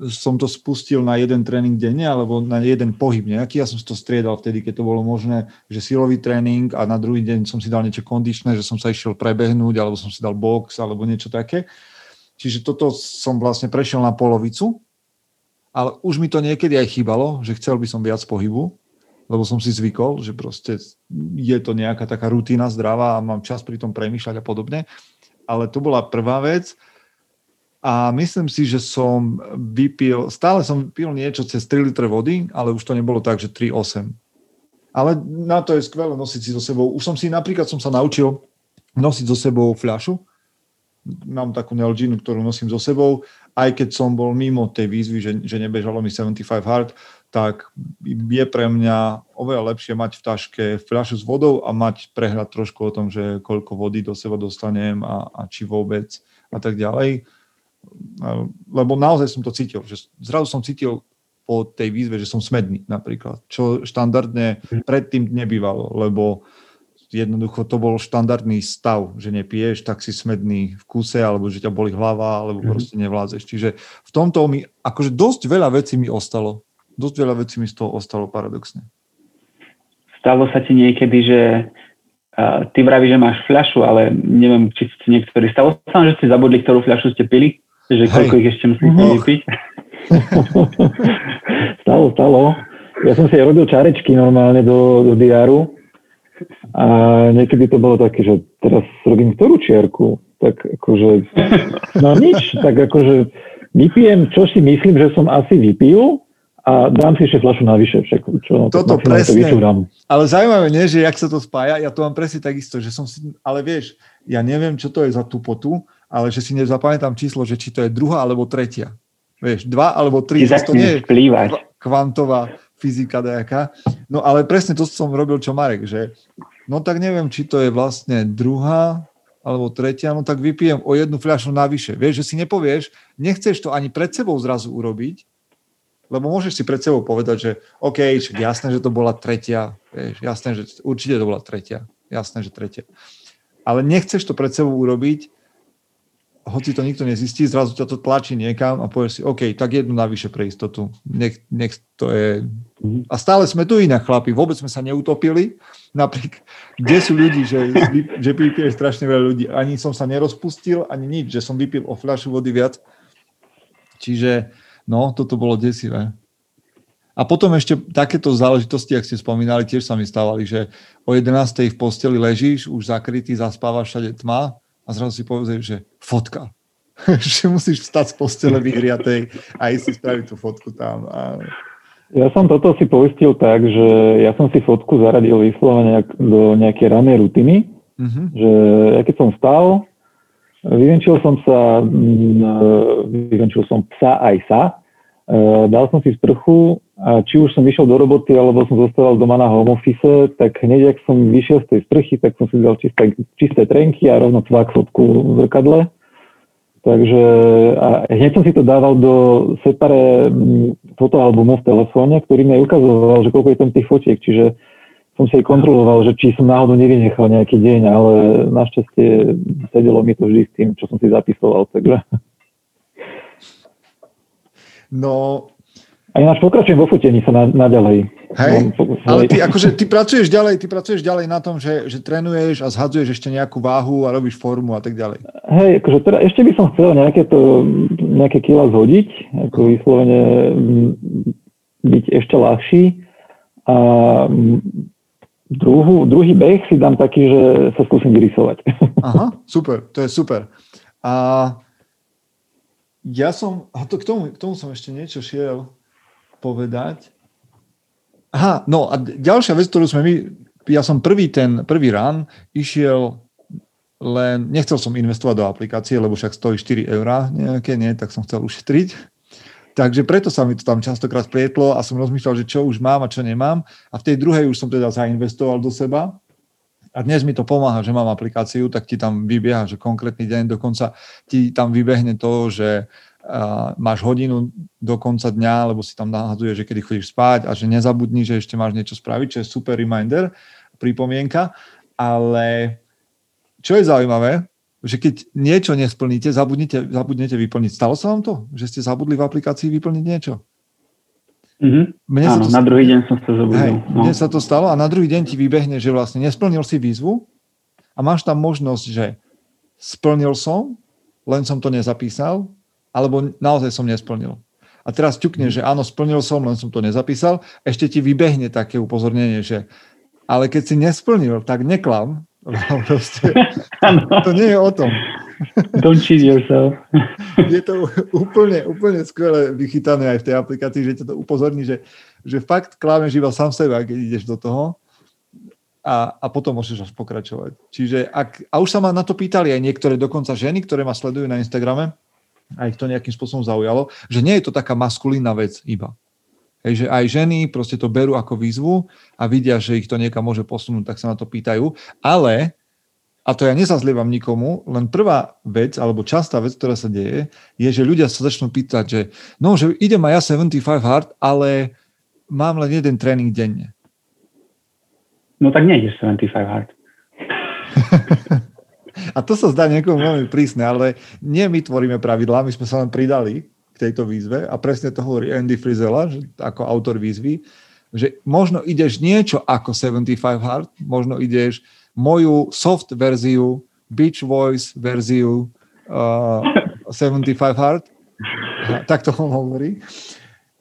Som to spustil na jeden tréning denne alebo na jeden pohyb nejaký. Ja som si to striedal vtedy, keď to bolo možné, že silový tréning a na druhý deň som si dal niečo kondičné, že som sa išiel prebehnúť alebo som si dal box alebo niečo také. Čiže toto som vlastne prešiel na polovicu, ale už mi to niekedy aj chýbalo, že chcel by som viac pohybu, lebo som si zvykol, že proste je to nejaká taká rutina zdravá a mám čas pri tom premýšľať a podobne. Ale to bola prvá vec. A myslím si, že som vypil, stále som pil niečo cez 3 litre vody, ale už to nebolo tak, že 3,8. Ale na to je skvelé nosiť si so sebou. Už som si napríklad som sa naučil nosiť so sebou fľašu. Mám takú Nelginu, ktorú nosím so sebou. Aj keď som bol mimo tej výzvy, že nebežalo mi 75 Hard, tak je pre mňa oveľa lepšie mať v taške fľašu s vodou a mať prehľad trošku o tom, že koľko vody do seba dostanem a či vôbec a tak ďalej. Lebo naozaj som to cítil, že zrazu som cítil po tej výzve, že som smedný napríklad, čo štandardne predtým nebývalo, lebo jednoducho to bol štandardný stav, že nepiješ, tak si smedný v kúse, alebo že ťa boli hlava, alebo proste nevládzeš. Čiže v tomto mi, akože dosť veľa vecí mi ostalo. Dosť veľa vecí mi z toho ostalo paradoxne. Stalo sa ti niekedy, že ty vravíš, že máš fľašu, ale neviem, či ste niektorí stalo sa, že ste zabudli, ktorú fľašu ste pili? Že koľko ich ešte musíte vypiť? Stalo. Ja som si robil čarečky normálne do diáru a niekedy to bolo také, že teraz robím ktorú čierku? Tak akože, no nič, tak akože vypijem, čo si myslím, že som asi vypil a dám si ešte fľašu navyše. Toto presne, to ale zaujímavé nie, že jak sa to spája, ja to mám presne takisto, že som si, ale vieš, ja neviem, čo to je za tupotu, ale že si nezapamätám číslo, že či to je druhá alebo tretia. Vieš, 2 alebo 3, to nie je kvantová fyzika nejaká. No ale presne to som robil, čo Marek, že no tak neviem, či to je vlastne druhá alebo tretia, no tak vypijem o jednu fľašu navyše. Vieš, že si nepovieš, nechceš to ani pred sebou zrazu urobiť, lebo môžeš si pred sebou povedať, že OK, jasné, že to bola tretia, vieš, jasné, že určite to bola tretia, jasné, že tretia. Ale nechceš to pred sebou urobiť, hoci to nikto nezistí, zrazu ťa to tlačí niekam a povieš si, OK, tak jednu navyše pre istotu, nech to je... A stále sme tu inak, chlapi, vôbec sme sa neutopili, napriek, kde sú ľudí, že vypije strašne veľa ľudí, ani som sa nerozpustil, ani nič, že som vypil o fľašu vody viac. Čiže... No, toto bolo desivé. A potom ešte takéto záležitosti, ak ste spomínali, tiež sa mi stávali, že o 11:00 v posteli ležíš, už zakrytý, zaspávaš, všade tma a zrazu si povieš, že fotka. Že musíš vstať z postele vyhriatej a ísť si spraviť tú fotku tam. A... Ja som toto si poistil tak, že ja som si fotku zaradil vyslovene do nejakej ranej rutiny, že ja keď som vstal, Vyvenčil som psa aj sa. Dal som si sprchu a či už som vyšiel do roboty, alebo som zostával doma na home office, tak hneď, ak som vyšiel z tej sprchy, tak som si dal čisté trenky a rovno cvak fotku v zrkadle. Takže a hneď som si to dával do separé fotoalbumu v telefóne, ktorý mi ukazoval, že koľko je tam tých fotiek. Čiže som si kontroloval, že či som náhodou nevynechal nejaký deň, ale našťastie sedelo mi to vždy s tým, čo som si zapisoval, takže... No... A ináč pokračujem vo futení sa naďalej. Hej, ale ty pracuješ ďalej na tom, že trénuješ a zhadzuješ ešte nejakú váhu a robíš formu a tak ďalej. Hej, akože teda ešte by som chcel nejaké kila zhodiť, ako vyslovene byť ešte ľahší. A druhý beh si dám taký, že sa skúsim vyrysovať. Aha, super, to je super. A ja som, k tomu som ešte niečo šiel povedať. Aha, no a ďalšia vec, ktorú sme my, ja som prvý run išiel len, nechcel som investovať do aplikácie, lebo však stojí 4 € nejaké, nie, tak som chcel ušetriť. Takže preto sa mi to tam častokrát plietlo a som rozmýšľal, že čo už mám a čo nemám. A v tej druhej už som teda zainvestoval do seba. A dnes mi to pomáha, že mám aplikáciu, tak ti tam vybieha, že konkrétny deň, dokonca ti tam vybehne to, že máš hodinu do konca dňa, lebo si tam nahadzuje, že kedy chodíš spať a že nezabudni, že ešte máš niečo spraviť, čo je super reminder, pripomienka. Ale čo je zaujímavé, že keď niečo nesplníte, zabudnete vyplniť. Stalo sa vám to? Že ste zabudli v aplikácii vyplniť niečo? Mm-hmm. Áno, na druhý deň som to zabudol. Hej, no. Mne sa to stalo a na druhý deň ti vybehne, že vlastne nesplnil si výzvu a máš tam možnosť, že splnil som, len som to nezapísal, alebo naozaj som nesplnil. A teraz ťukne, že áno, splnil som, len som to nezapísal, ešte ti vybehne také upozornenie, že ale keď si nesplnil, tak neklam. Proste, to nie je o tom. Don't cheat yourself. Je to úplne skvelé vychytané aj v tej aplikácii, že ťa to upozorní, že fakt klameš iba sám seba, keď ideš do toho. A potom môžeš až pokračovať. Čiže a už sa ma na to pýtali aj niektoré dokonca ženy, ktoré ma sledujú na Instagrame, a ich to nejakým spôsobom zaujalo, že nie je to taká maskulínna vec iba. Hej, že aj ženy proste to berú ako výzvu a vidia, že ich to niekam môže posunúť, tak sa na to pýtajú. Ale, a to ja nezazlievam nikomu, len prvá vec, alebo častá vec, ktorá sa deje, je, že ľudia sa začnú pýtať, že no, že idem aj ja 75 hard, ale mám len jeden tréning denne. No tak nejdeš 75 hard. A to sa zdá niekomu veľmi prísne, ale nie my tvoríme pravidlá, my sme sa len pridali k tejto výzve a presne to hovorí Andy Frisella, ako autor výzvy, že možno ideš niečo ako 75 Hard, možno ideš moju soft verziu, beach voice verziu 75 Hard, tak to on hovorí,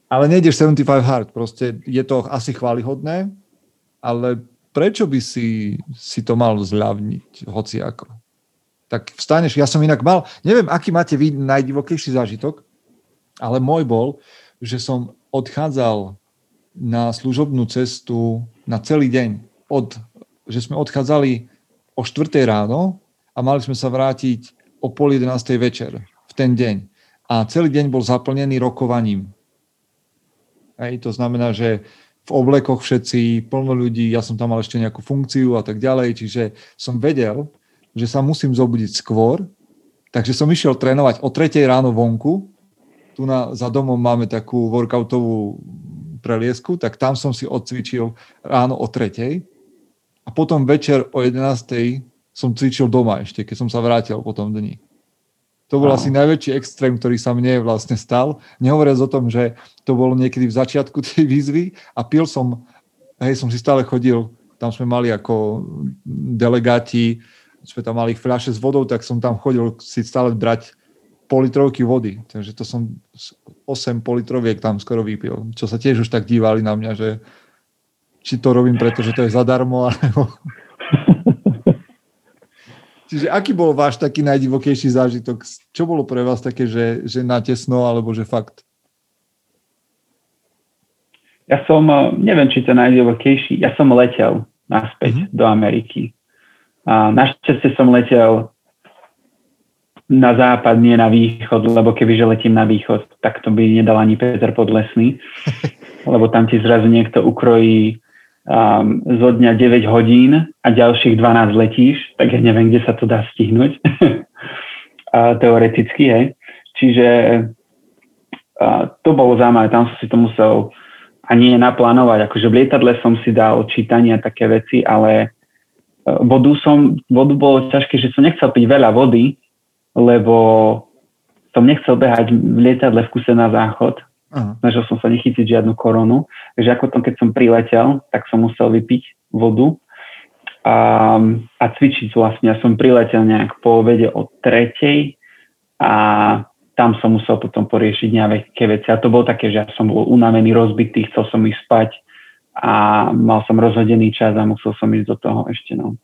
ale nejdeš 75 Hard, proste je to asi chválihodné, ale prečo by si to mal zľavniť hociako? Tak vstaneš, ja som inak mal, neviem, aký máte vy najdivokejší zážitok, ale môj bol, že som odchádzal na služobnú cestu na celý deň. Že sme odchádzali o 4:00 ráno a mali sme sa vrátiť o 10:30 večer v ten deň. A celý deň bol zaplnený rokovaním. Hej, to znamená, že v oblekoch všetci, plno ľudí, ja som tam mal ešte nejakú funkciu a tak ďalej, čiže som vedel, že sa musím zobudiť skôr, takže som išiel trénovať o 3:00 ráno vonku, tu za domom máme takú workoutovú preliesku, tak tam som si odcvičil ráno o 3:00 a potom večer o 11:00 som cvičil doma ešte, keď som sa vrátil po tom dni. To bol asi najväčší extrém, ktorý sa mne vlastne stal. Nehovoriac o tom, že to bolo niekedy v začiatku tej výzvy a pil som, hej, som si stále chodil, tam sme mali ako delegáti, sme tam mali fľaše s vodou, tak som tam chodil si stále brať politrovky vody. Takže to som 8 politroviek tam skoro vypil. Čo sa tiež už tak dívali na mňa, že či to robím preto, že to je zadarmo, alebo... Čiže aký bol váš taký najdivokejší zážitok? Čo bolo pre vás také, že natesno, alebo že fakt? Ja som, neviem, či to najdivokejší, ja som letel naspäť do Ameriky. A našťastie som letel na západ, nie na východ, lebo kebyže letím na východ, tak to by nedal ani Peter Podlesný, lebo tam ti zrazu niekto ukrojí zo dňa 9 hodín a ďalších 12 letíš, tak ja neviem, kde sa to dá stihnúť. Teoreticky, hej. Čiže to bolo zaujímavé, tam som si to musel a nie naplánovať. Akože v lietadle som si dal čítania také veci, ale vodu bolo ťažké, že som nechcel piť veľa vody, lebo som nechcel behať v lietadle v kuse na záchod. Snažil som sa nechytiť žiadnu koronu. Takže ako tom, keď som priletel, tak som musel vypiť vodu a cvičiť vlastne. Ja som priletel nejak po obede o 3:00 a tam som musel potom poriešiť nejaké veci. A to bolo také, že ja som bol unavený, rozbitý, chcel som ísť spať a mal som rozhodený čas a musel som ísť do toho ešte. No.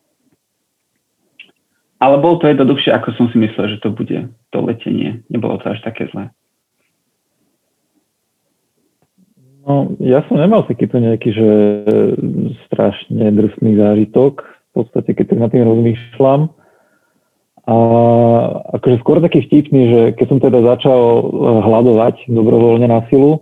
Ale bolo to jednoduchšie, ako som si myslel, že to bude to letenie. Nebolo to až také zlé. No, ja som nemal takýto nejaký, že strašne drsný zážitok. V podstate, keď nad tým rozmýšľam, a akože skôr taký vtipný, že keď som teda začal hľadovať dobrovoľne na silu,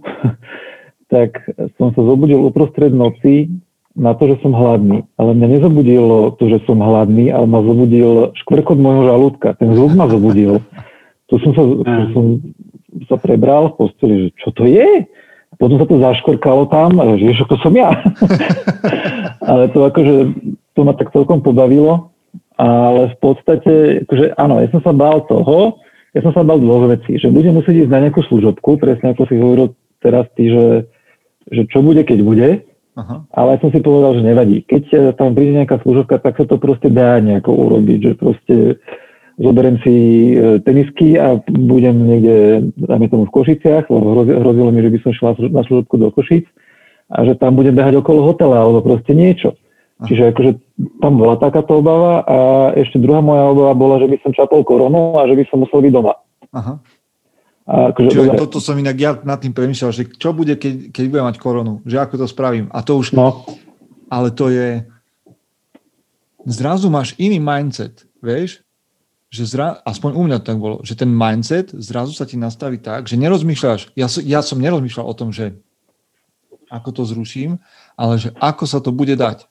tak som sa zobudil uprostred noci na to, že som hladný. Ale mňa nezobudilo to, že som hladný, ale ma zobudil škvrkot môjho žalúdka. Ten zvuk ma zobudil. To som sa prebral v posteli, že čo to je? Potom sa to zaškvrkalo tam a že vieš, ako som ja. Ale to akože, to ma tak celkom pobavilo. Ale v podstate, akože, áno, ja som sa bál dvoch vecí, že budem musieť ísť na nejakú služobku, presne ako si hovoril teraz ty, že čo bude, keď bude. Aha. Ale ja som si povedal, že nevadí. Keď tam príde nejaká služobka, tak sa to proste dá nejako urobiť, že proste zoberiem si tenisky a budem niekde, dáme tomu v Košiciach, lebo hrozilo mi, že by som šla na služobku do Košic a že tam budem behať okolo hotela alebo proste niečo. Čiže akože tam bola takáto obava a ešte druhá moja obava bola, že by som čapol koronu a že by som musel byť doma. Aha. A akože, čiže toto som inak ja nad tým premýšľal, že čo bude, keď budem mať koronu, že ako to spravím. A to už... No. Ale to je... Zrazu máš iný mindset, vieš? Že aspoň u mňa to tak bolo, že ten mindset zrazu sa ti nastaví tak, že nerozmýšľaš. Ja som nerozmýšľal o tom, že ako to zruším, ale že ako sa to bude dať.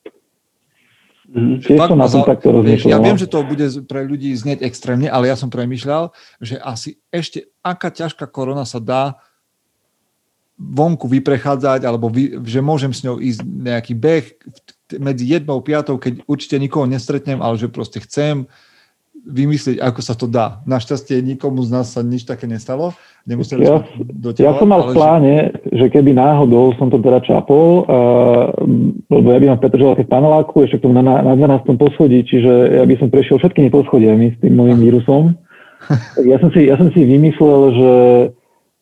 Ja viem, že to bude pre ľudí znieť extrémne, ale ja som premýšľal, že asi ešte aká ťažká korona sa dá vonku vyprechádzať, alebo že môžem s ňou ísť nejaký beh medzi 1:05, keď určite nikoho nestretnem, ale že proste chcem vymyslieť, ako sa to dá. Našťastie nikomu z nás sa nič také nestalo. Nemuseli sme dotiaľovať. Ja som mal v pláne, že keby náhodou som to teda čapol, lebo ja by mám v Petržalke v paneláku, ešte k tomu na 12. poschodí, čiže ja by som prešiel všetkými poschodiami s tým mojím vírusom. Ja som si vymyslel, že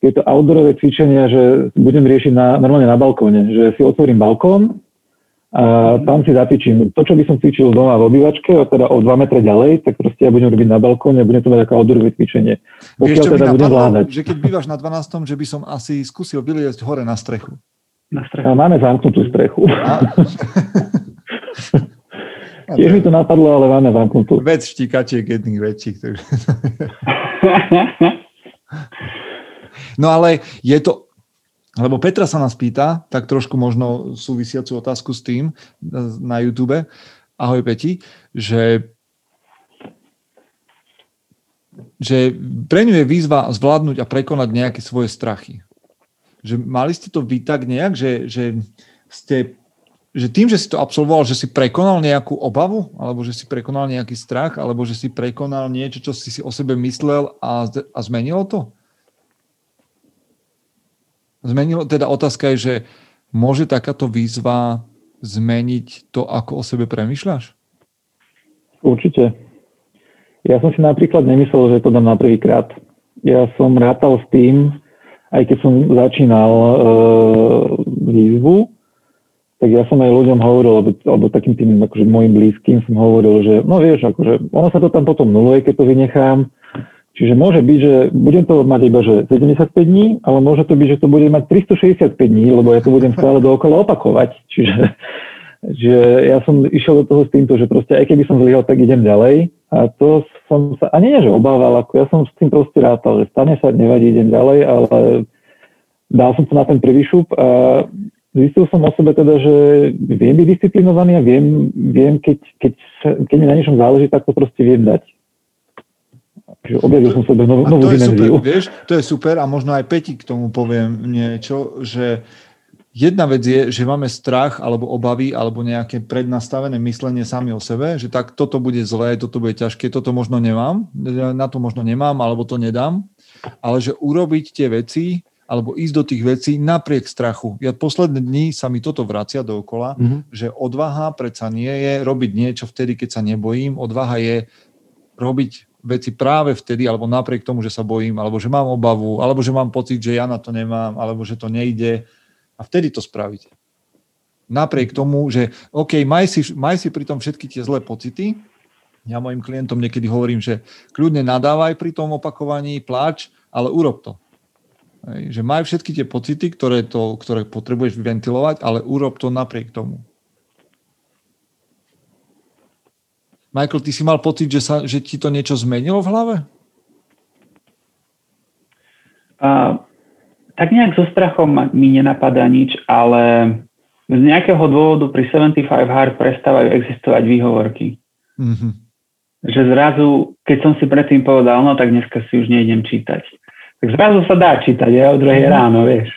tieto outdoorové cvičenia, že budem riešiť normálne na balkóne, že si otvorím balkón, a tam si zapičím to, čo by som cvičil doma v obývačke, teda o 2 metre ďalej, tak proste ja budem robiť na balkóne a budem to mať ako outdoorové cvičenie. Vieš, čo teda by napadlo, že keď bývaš na 12., že by som asi skúsil vyliezť hore na strechu. A máme zamknutú strechu. Tiež mi to napadlo, ale máme zamknutú. Vec štíkačiek jedných väčších. Takže... No ale je to... Lebo Petra sa nás pýta, tak trošku možno súvisiacu otázku s tým na YouTube. Ahoj Peti, že pre ňu je výzva zvládnuť a prekonať nejaké svoje strachy. Že mali ste to vy tak nejak, že tým, že si to absolvoval, že si prekonal nejakú obavu, alebo že si prekonal nejaký strach, alebo že si prekonal niečo, čo si o sebe myslel a zmenilo to? Zmenilo, teda otázka je, že môže takáto výzva zmeniť to, ako o sebe premýšľaš? Určite. Ja som si napríklad nemyslel, že to dám na prvýkrát. Ja som rátal s tým, aj keď som začínal výzvu, tak ja som aj ľuďom hovoril, alebo takým tým akože mojim blízkym som hovoril, že no vieš, akože ono sa to tam potom nuluje, keď to vynechám. Čiže môže byť, že budem to mať iba že 75 dní, ale môže to byť, že to bude mať 365 dní, lebo ja to budem stále dookola opakovať. Čiže že ja som išiel do toho s týmto, že proste aj keby som zlyhal, tak idem ďalej. A to som sa, a nie, že obával, ako ja som s tým proste rátal, že stane sa, nevadí, idem ďalej, ale dal som to na ten prvý šup a zistil som o sebe teda, že viem byť disciplinovaný a viem keď mi na niečom záleží, tak to proste viem dať. Objavil som sebe novú dimenziu. Vieš, to je super a možno aj Peti k tomu poviem niečo, že Jedna vec je, že máme strach alebo obavy alebo nejaké prednastavené myslenie sami o sebe, že tak toto bude zlé, toto bude ťažké, toto možno nemám, na to možno nemám alebo to nedám, ale že urobiť tie veci alebo ísť do tých vecí napriek strachu. Ja posledné dni sa mi toto vracia dookola, že odvaha predsa nie je robiť niečo vtedy, keď sa nebojím. Odvaha je robiť veci práve vtedy, alebo napriek tomu, že sa bojím, alebo že mám obavu, alebo že mám pocit, že ja na to nemám, alebo že to nejde. A vtedy to spraviť. Napriek tomu, že OK, maj si pri tom všetky tie zlé pocity. Ja mojim klientom niekedy hovorím, že kľudne nadávaj pri tom opakovaní, pláč, ale urob to. Že maj všetky tie pocity, ktoré potrebuješ vyventilovať, ale urob to napriek tomu. Michael, ty si mal pocit, že ti to niečo zmenilo v hlave? Tak nejak so strachom mi nenapadá nič, ale z nejakého dôvodu pri 75 Hard prestávajú existovať výhovorky. Mm-hmm. Že zrazu, keď som si predtým povedal, no tak dneska si už nejdem čítať. Tak zrazu sa dá čítať, aj o 2:00 ráno, vieš.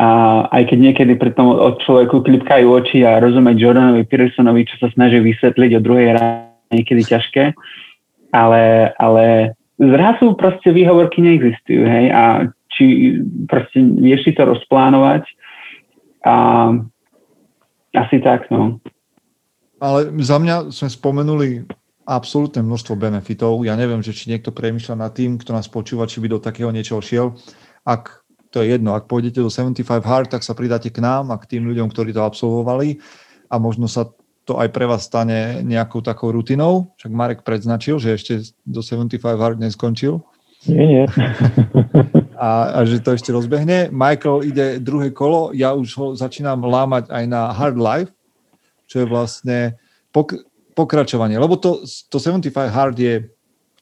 A aj keď niekedy pri tom od človeku klipkajú oči a rozumieť Jordanovi Petersonovi, čo sa snaží vysvetliť o 2:00 ráno, niekedy ťažké, ale zrazu proste výhovorky neexistujú, hej, a či proste vieš si to rozplánovať a asi tak, no. Ale za mňa sme spomenuli absolútne množstvo benefitov. Ja neviem, že či niekto premýšľa nad tým, kto nás počúva, či by do takého niečoho šiel. Ak to je jedno, ak pôjdete do 75 Hard, tak sa pridáte k nám a k tým ľuďom, ktorí to absolvovali a možno sa to aj pre vás stane nejakou takou rutinou. Však Marek predznačil, že ešte do 75 Hard neskončil. Nie. A že to ešte rozbehne. Michael ide druhé kolo, ja už ho začínam lámať aj na Hard Life, čo je vlastne pokračovanie, lebo to 75 Hard je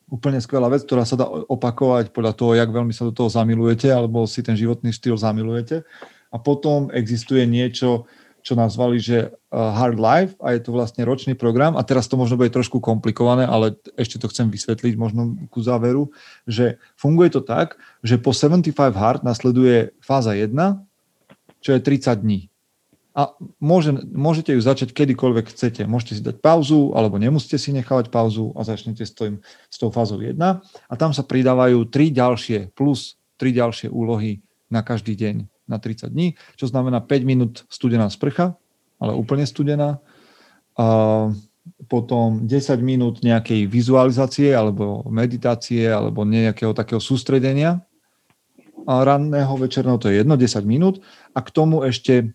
úplne skvelá vec, ktorá sa dá opakovať podľa toho, jak veľmi sa do toho zamilujete alebo si ten životný štýl zamilujete. A potom existuje niečo, čo nazvali, že Hard Life, a je to vlastne ročný program. A teraz to možno bude trošku komplikované, ale ešte to chcem vysvetliť možno ku záveru, že funguje to tak, že po 75 Hard nasleduje fáza 1, čo je 30 dní. A môžete ju začať kedykoľvek chcete. Môžete si dať pauzu, alebo nemusíte si nechávať pauzu a začnete s tou fázou 1. A tam sa pridávajú 3 ďalšie, plus 3 ďalšie úlohy na každý deň, na 30 dní, čo znamená 5 minút studená sprcha, ale úplne studená. A potom 10 minút nejakej vizualizácie, alebo meditácie, alebo nejakého takého sústredenia ranného, večerného, to je jedno, 10 minút. A k tomu ešte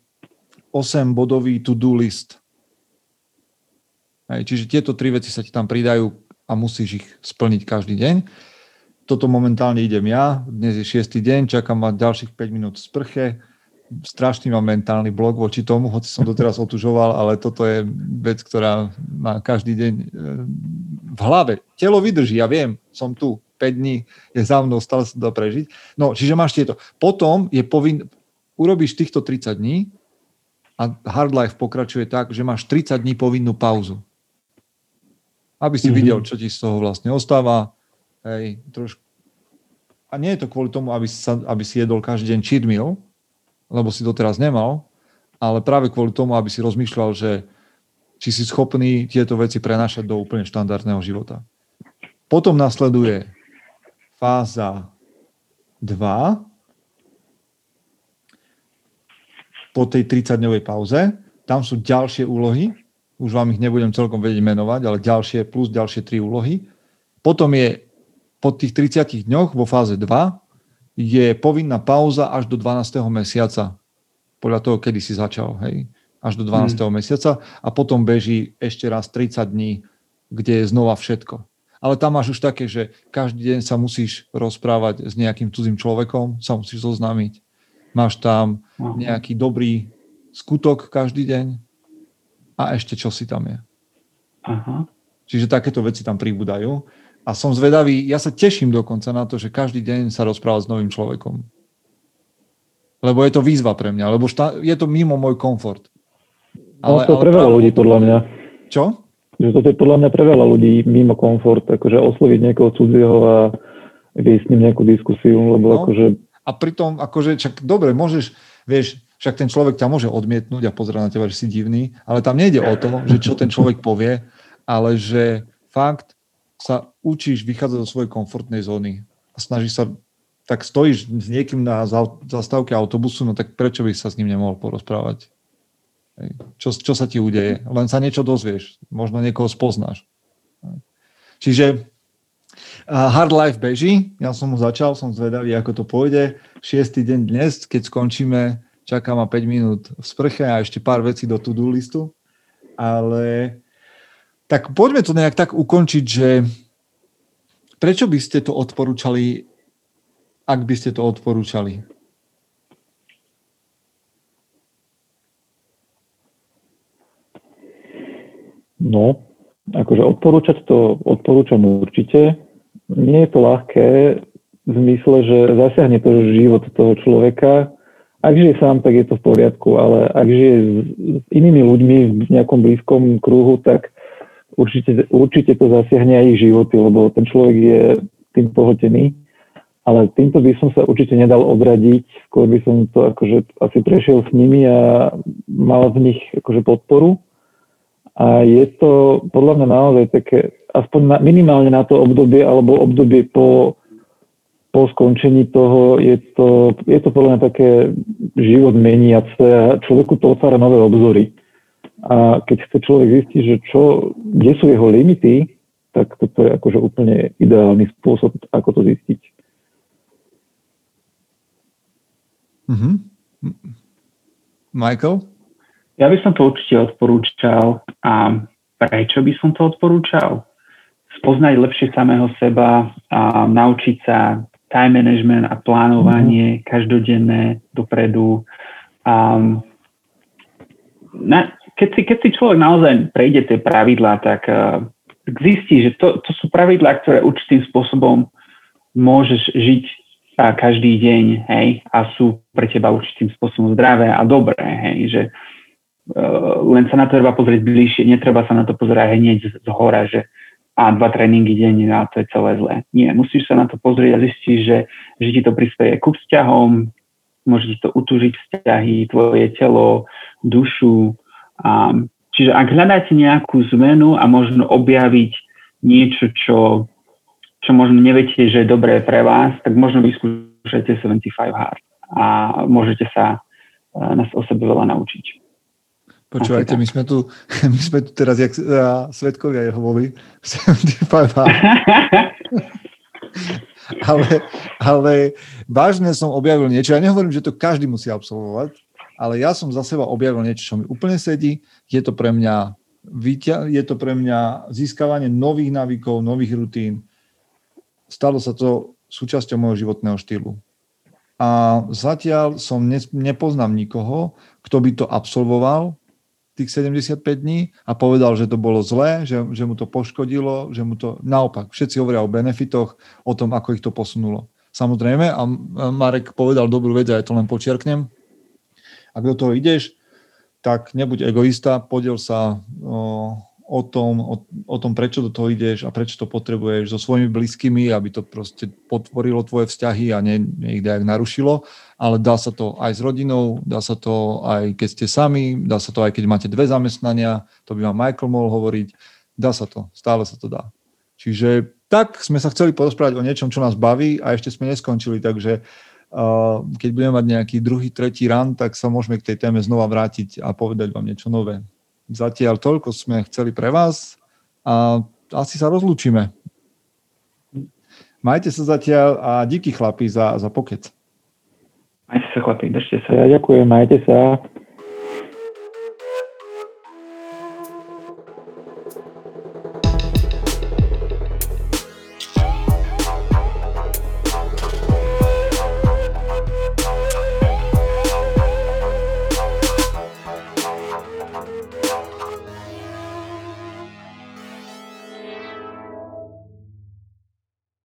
8-bodový to-do list. Čiže tieto 3 veci sa ti tam pridajú a musíš ich splniť každý deň. Toto momentálne idem ja, dnes je 6. deň, čakám na ďalších 5 minút v sprche. Strašný mám mentálny blok voči tomu, hoci som doteraz otužoval, ale toto je vec, ktorá má každý deň v hlave. Telo vydrží, ja viem, som tu, 5 dní je za mnou, stále sa dá prežiť. No, čiže máš tieto. Potom je urobíš týchto 30 dní, a Hard Life pokračuje tak, že máš 30 dní povinnú pauzu. Aby si videl, čo ti z toho vlastne ostáva. Hej, trošku. A nie je to kvôli tomu, aby si jedol každý deň cheat meal, lebo si doteraz nemal, ale práve kvôli tomu, aby si rozmýšľal, že či si schopný tieto veci prenášať do úplne štandardného života. Potom nasleduje fáza 2, po tej 30-dňovej pauze. Tam sú ďalšie úlohy, už vám ich nebudem celkom vedieť menovať, ale ďalšie plus ďalšie 3 úlohy. Potom je po tých 30 dňoch vo fáze 2 je povinná pauza až do 12. mesiaca. Podľa toho, kedy si začal, hej, až do 12. mesiaca a potom beží ešte raz 30 dní, kde je znova všetko. Ale tam máš už také, že každý deň sa musíš rozprávať s nejakým cudzým človekom, sa musíš zoznámiť. Máš tam nejaký dobrý skutok každý deň a ešte čo si tam je. Aha. Čiže takéto veci tam pribúdajú. A som zvedavý, ja sa teším dokonca na to, že každý deň sa rozprávať s novým človekom. Lebo je to výzva pre mňa, lebo je to mimo môj komfort. Ale to je pre veľa ľudí, podľa mňa. Čo? Že toto je podľa mňa pre veľa ľudí mimo komfort, akože osloviť niekoho cudzieho a viesť s ním nejakú diskusiu, lebo akože... a pritom akože, čak dobre, môžeš, vieš, však ten človek ťa môže odmietnúť a pozerať na teba, že si divný, ale tam nejde o to, že čo ten človek povie, ale že fakt sa učíš vychádzať zo svojej komfortnej zóny a snažíš sa, tak stojíš s niekým na zastávke autobusu, no tak prečo by sa s ním nemohol porozprávať? Čo sa ti udeje? Len sa niečo dozvieš, možno niekoho spoznáš. Čiže Hard Life beží, ja som ho začal, som zvedavý, ako to pôjde. 6. deň dnes, keď skončíme, čaká ma 5 minút v sprche a ešte pár vecí do to-do listu. Ale tak poďme to nejak tak ukončiť, že prečo by ste to odporúčali, ak by ste to odporúčali? No, akože odporúčať to odporúčam určite. Nie je to ľahké v zmysle, že zasiahne to život toho človeka. Ak žije sám, tak je to v poriadku, ale ak žije s inými ľuďmi v nejakom blízkom kruhu, tak určite to zasiahne aj ich životy, lebo ten človek je tým pohltený. Ale týmto by som sa určite nedal odradiť, skôr by som to akože asi prešiel s nimi a mal z nich akože podporu. A je to podľa mňa naozaj také, aspoň minimálne na to obdobie alebo obdobie po skončení toho, je to podľa mňa také život meniace a človeku to otvára nové obzory. A keď chce človek zistiť, že kde sú jeho limity, tak toto je akože úplne ideálny spôsob, ako to zistiť. Mm-hmm. Michael? Ja by som to určite odporúčal. A prečo by som to odporúčal? Spoznať lepšie samého seba a naučiť sa time management a plánovanie každodenné dopredu. Keď si človek naozaj prejde tie pravidlá, tak zistí, že to sú pravidlá, ktoré určitým spôsobom môžeš žiť každý deň, hej, a sú pre teba určitým spôsobom zdravé a dobré, hej, že len sa na to treba pozrieť bližšie, netreba sa na to pozerať hneď z hora, že 2 tréningy denne, a to je celé zlé. Nie, musíš sa na to pozrieť a zistiť, že ti to prispieje ku vzťahom, môže ti to utúžiť vzťahy, tvoje telo, dušu. Čiže ak hľadáte nejakú zmenu a možno objaviť niečo, čo možno neviete, že je dobré pre vás, tak možno vyskúšajte 75 Hard a môžete sa o sebe veľa naučiť. Počúvajte, my sme tu teraz jak svedkovia Jehovovi 75 Hard. ale vážne som objavil niečo. Ja nehovorím, že to každý musí absolvovať, ale ja som za seba objavil niečo, čo mi úplne sedí. Je to pre mňa získavanie nových návykov, nových rutín. Stalo sa to súčasťou môjho životného štýlu. A zatiaľ som nepoznám nikoho, kto by to absolvoval tých 75 dní a povedal, že to bolo zlé, že mu to poškodilo, že mu to... Naopak, všetci hovoria o benefitoch, o tom, ako ich to posunulo. Samozrejme, a Marek povedal dobrú vec, a ja to len počiarknem. Ak do toho ideš, tak nebuď egoista, podiel sa o tom, prečo do toho ideš a prečo to potrebuješ so svojimi blízkymi, aby to proste potvorilo tvoje vzťahy a ne ich dajak narušilo, ale dá sa to aj s rodinou, dá sa to aj keď ste sami, dá sa to aj keď máte 2 zamestnania, to by vám Michael mohol hovoriť, dá sa to, stále sa to dá. Čiže tak sme sa chceli porozprávať o niečom, čo nás baví a ešte sme neskončili, takže keď budeme mať nejaký 2., 3. rán, tak sa môžeme k tej téme znova vrátiť a povedať vám niečo nové. Zatiaľ toľko sme chceli pre vás a asi sa rozlúčime. Majte sa zatiaľ a díky chlapi za pokec. Majte sa chlapi, držte sa. Ja ďakujem, majte sa.